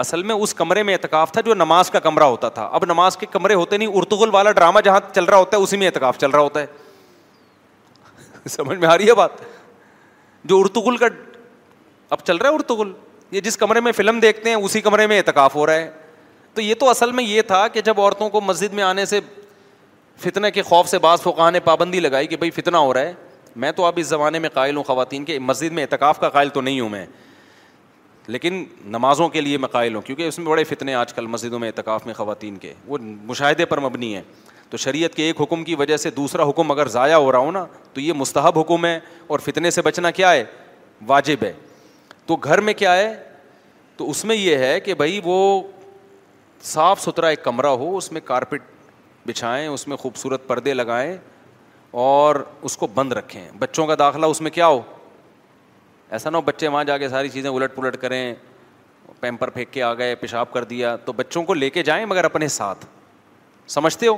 اصل میں اس کمرے میں اعتکاف تھا جو نماز کا کمرہ ہوتا تھا. اب نماز کے کمرے ہوتے نہیں, ارتغل والا ڈرامہ جہاں چل رہا ہوتا ہے اسی میں اعتکاف چل رہا ہوتا ہے. سمجھ میں آ رہی ہے بات, جو ارتغل کا اب چل رہا ہے ارتغل, یہ جس کمرے میں فلم دیکھتے ہیں اسی کمرے میں اعتکاف ہو رہا ہے. تو یہ تو اصل میں یہ تھا کہ جب عورتوں کو مسجد میں آنے سے فتنہ کے خوف سے بعض فقہاء نے پابندی لگائی کہ بھائی فتنہ ہو رہا ہے. میں تو اب اس زمانے میں قائل ہوں خواتین کے, مسجد میں اعتکاف کا قائل تو نہیں ہوں میں, لیکن نمازوں کے لیے میں قائل ہوں, کیونکہ اس میں بڑے فتنے آج کل مسجدوں میں, اعتکاف میں خواتین کے, وہ مشاہدے پر مبنی ہیں. تو شریعت کے ایک حکم کی وجہ سے دوسرا حکم اگر ضائع ہو رہا ہو نا, تو یہ مستحب حکم ہے, اور فتنے سے بچنا کیا ہے, واجب ہے. تو گھر میں کیا ہے, تو اس میں یہ ہے کہ بھائی وہ صاف ستھرا ایک کمرہ ہو, اس میں کارپٹ بچھائیں, اس میں خوبصورت پردے لگائیں اور اس کو بند رکھیں. بچوں کا داخلہ اس میں کیا ہو, ایسا نہ ہو بچے وہاں جا کے ساری چیزیں الٹ پلٹ کریں, پیمپر پھینک کے آ گئے, پیشاب کر دیا. تو بچوں کو لے کے جائیں مگر اپنے ساتھ, سمجھتے ہو.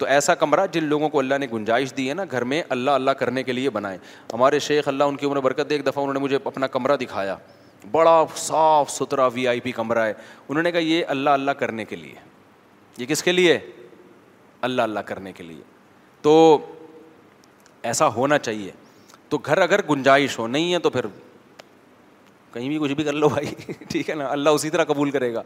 تو ایسا کمرہ جن لوگوں کو اللہ نے گنجائش دی ہے نا گھر میں, اللہ اللہ کرنے کے لیے بنائیں. ہمارے شیخ اللہ ان کی عمر برکت دے, ایک دفعہ انہوں نے مجھے اپنا کمرہ دکھایا, بڑا صاف ستھرا وی آئی پی کمرہ ہے. انہوں نے کہا یہ اللہ اللہ کرنے کے لیے, یہ کس کے لیے, اللہ اللہ کرنے کے لیے. تو ایسا ہونا چاہیے. تو گھر اگر گنجائش ہو, نہیں ہے تو پھر کہیں بھی کچھ بھی کر لو بھائی, ٹھیک ہے نا, اللہ اسی طرح قبول کرے گا.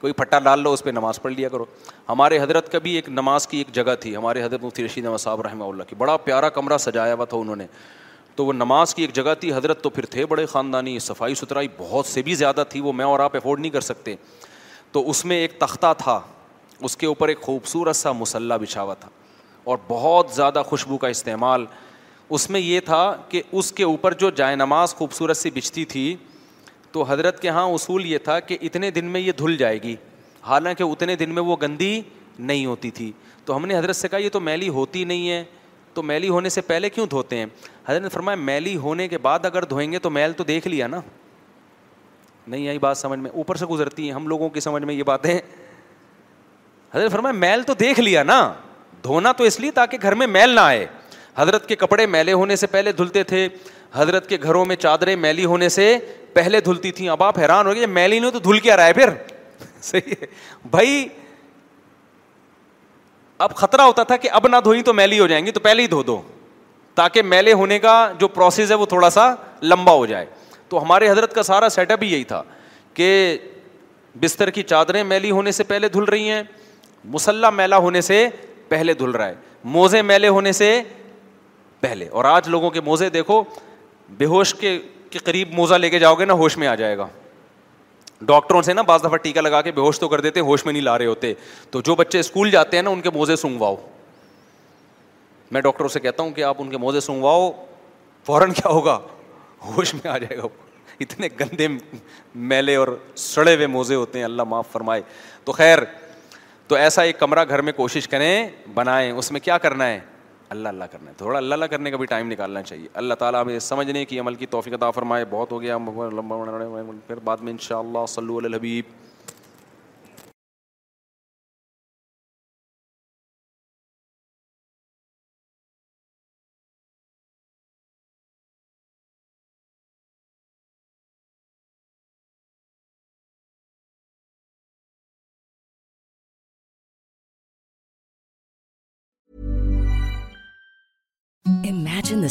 کوئی پھٹا ڈال لو, اس پہ نماز پڑھ لیا کرو. ہمارے حضرت کا بھی ایک نماز کی ایک جگہ تھی, ہمارے حضرت مفتی رشید احمد صاحب رحمہ اللہ کی, بڑا پیارا کمرہ سجایا ہوا تھا انہوں نے. تو وہ نماز کی ایک جگہ تھی, حضرت تو پھر تھے بڑے خاندانی, صفائی ستھرائی بہت سے بھی زیادہ تھی, وہ میں اور آپ افورڈ نہیں کر سکتے. تو اس میں ایک تختہ تھا, اس کے اوپر ایک خوبصورت سا مصلی بچھا ہوا تھا, اور بہت زیادہ خوشبو کا استعمال. اس میں یہ تھا کہ اس کے اوپر جو جائے نماز خوبصورت سی بچھتی تھی, تو حضرت کے ہاں اصول یہ تھا کہ اتنے دن میں یہ دھل جائے گی, حالانکہ اتنے دن میں وہ گندی نہیں ہوتی تھی. تو ہم نے حضرت سے کہا یہ تو میلی ہوتی نہیں ہے, تو میلی ہونے سے پہلے کیوں دھوتے ہیں؟ حضرت نے فرمایا میلی ہونے کے بعد اگر دھوئیں گے تو میل تو دیکھ لیا نا. نہیں آئی بات سمجھ میں, اوپر سے گزرتی ہیں ہم لوگوں کی سمجھ میں یہ باتیں. حضرت نے فرمایا میل تو دیکھ لیا نا, دھونا تو اس لیے تاکہ گھر میں میل نہ آئے. حضرت کے کپڑے میلے ہونے سے پہلے دھلتے تھے, حضرت کے گھروں میں چادریں میلی ہونے سے پہلے دھلتی تھیں. اب آپ حیران ہو گئے, میلی نہیں تو دھل کیا رہا ہے پھر؟ صحیح ہے بھائی. اب خطرہ ہوتا تھا کہ اب نہ دھوئی تو میلی ہو جائیں گی, تو پہلے ہی دھو دو تاکہ میلے ہونے کا جو پروسیس ہے وہ تھوڑا سا لمبا ہو جائے. تو ہمارے حضرت کا سارا سیٹ اپ ہی یہی تھا کہ بستر کی چادریں میلی ہونے سے پہلے دھل رہی ہیں, مصلی میلا ہونے سے پہلے دھل رہا ہے, موزے میلے ہونے سے پہلے. اور آج لوگوں کے موزے دیکھو, بے ہوش کے قریب موزہ لے کے جاؤ گے نا ہوش میں آ جائے گا. ڈاکٹروں سے نا بعض دفعہ ٹیکہ لگا کے بے ہوش تو کر دیتے, ہوش میں نہیں لا رہے ہوتے. تو جو بچے اسکول جاتے ہیں نا ان کے موزے سونگواؤ. میں ڈاکٹروں سے کہتا ہوں کہ آپ ان کے موزے سونگواؤ, فوراً کیا ہوگا, ہوش میں آ جائے گا. اتنے گندے میلے اور سڑے ہوئے موزے ہوتے ہیں, اللہ معاف فرمائے. تو خیر, تو ایسا ایک کمرہ گھر میں کوشش کریں بنائیں. اس میں کیا کرنا ہے, اللہ اللہ کرنا ہے. تھوڑا اللہ اللہ کرنے کا بھی ٹائم نکالنا چاہیے. اللہ تعالیٰ ہمیں سمجھنے کی عمل کی توفیق عطا فرمائے. بہت ہو گیا پھر بعد میں انشاءاللہ. صلو علی الحبیب. Imagine the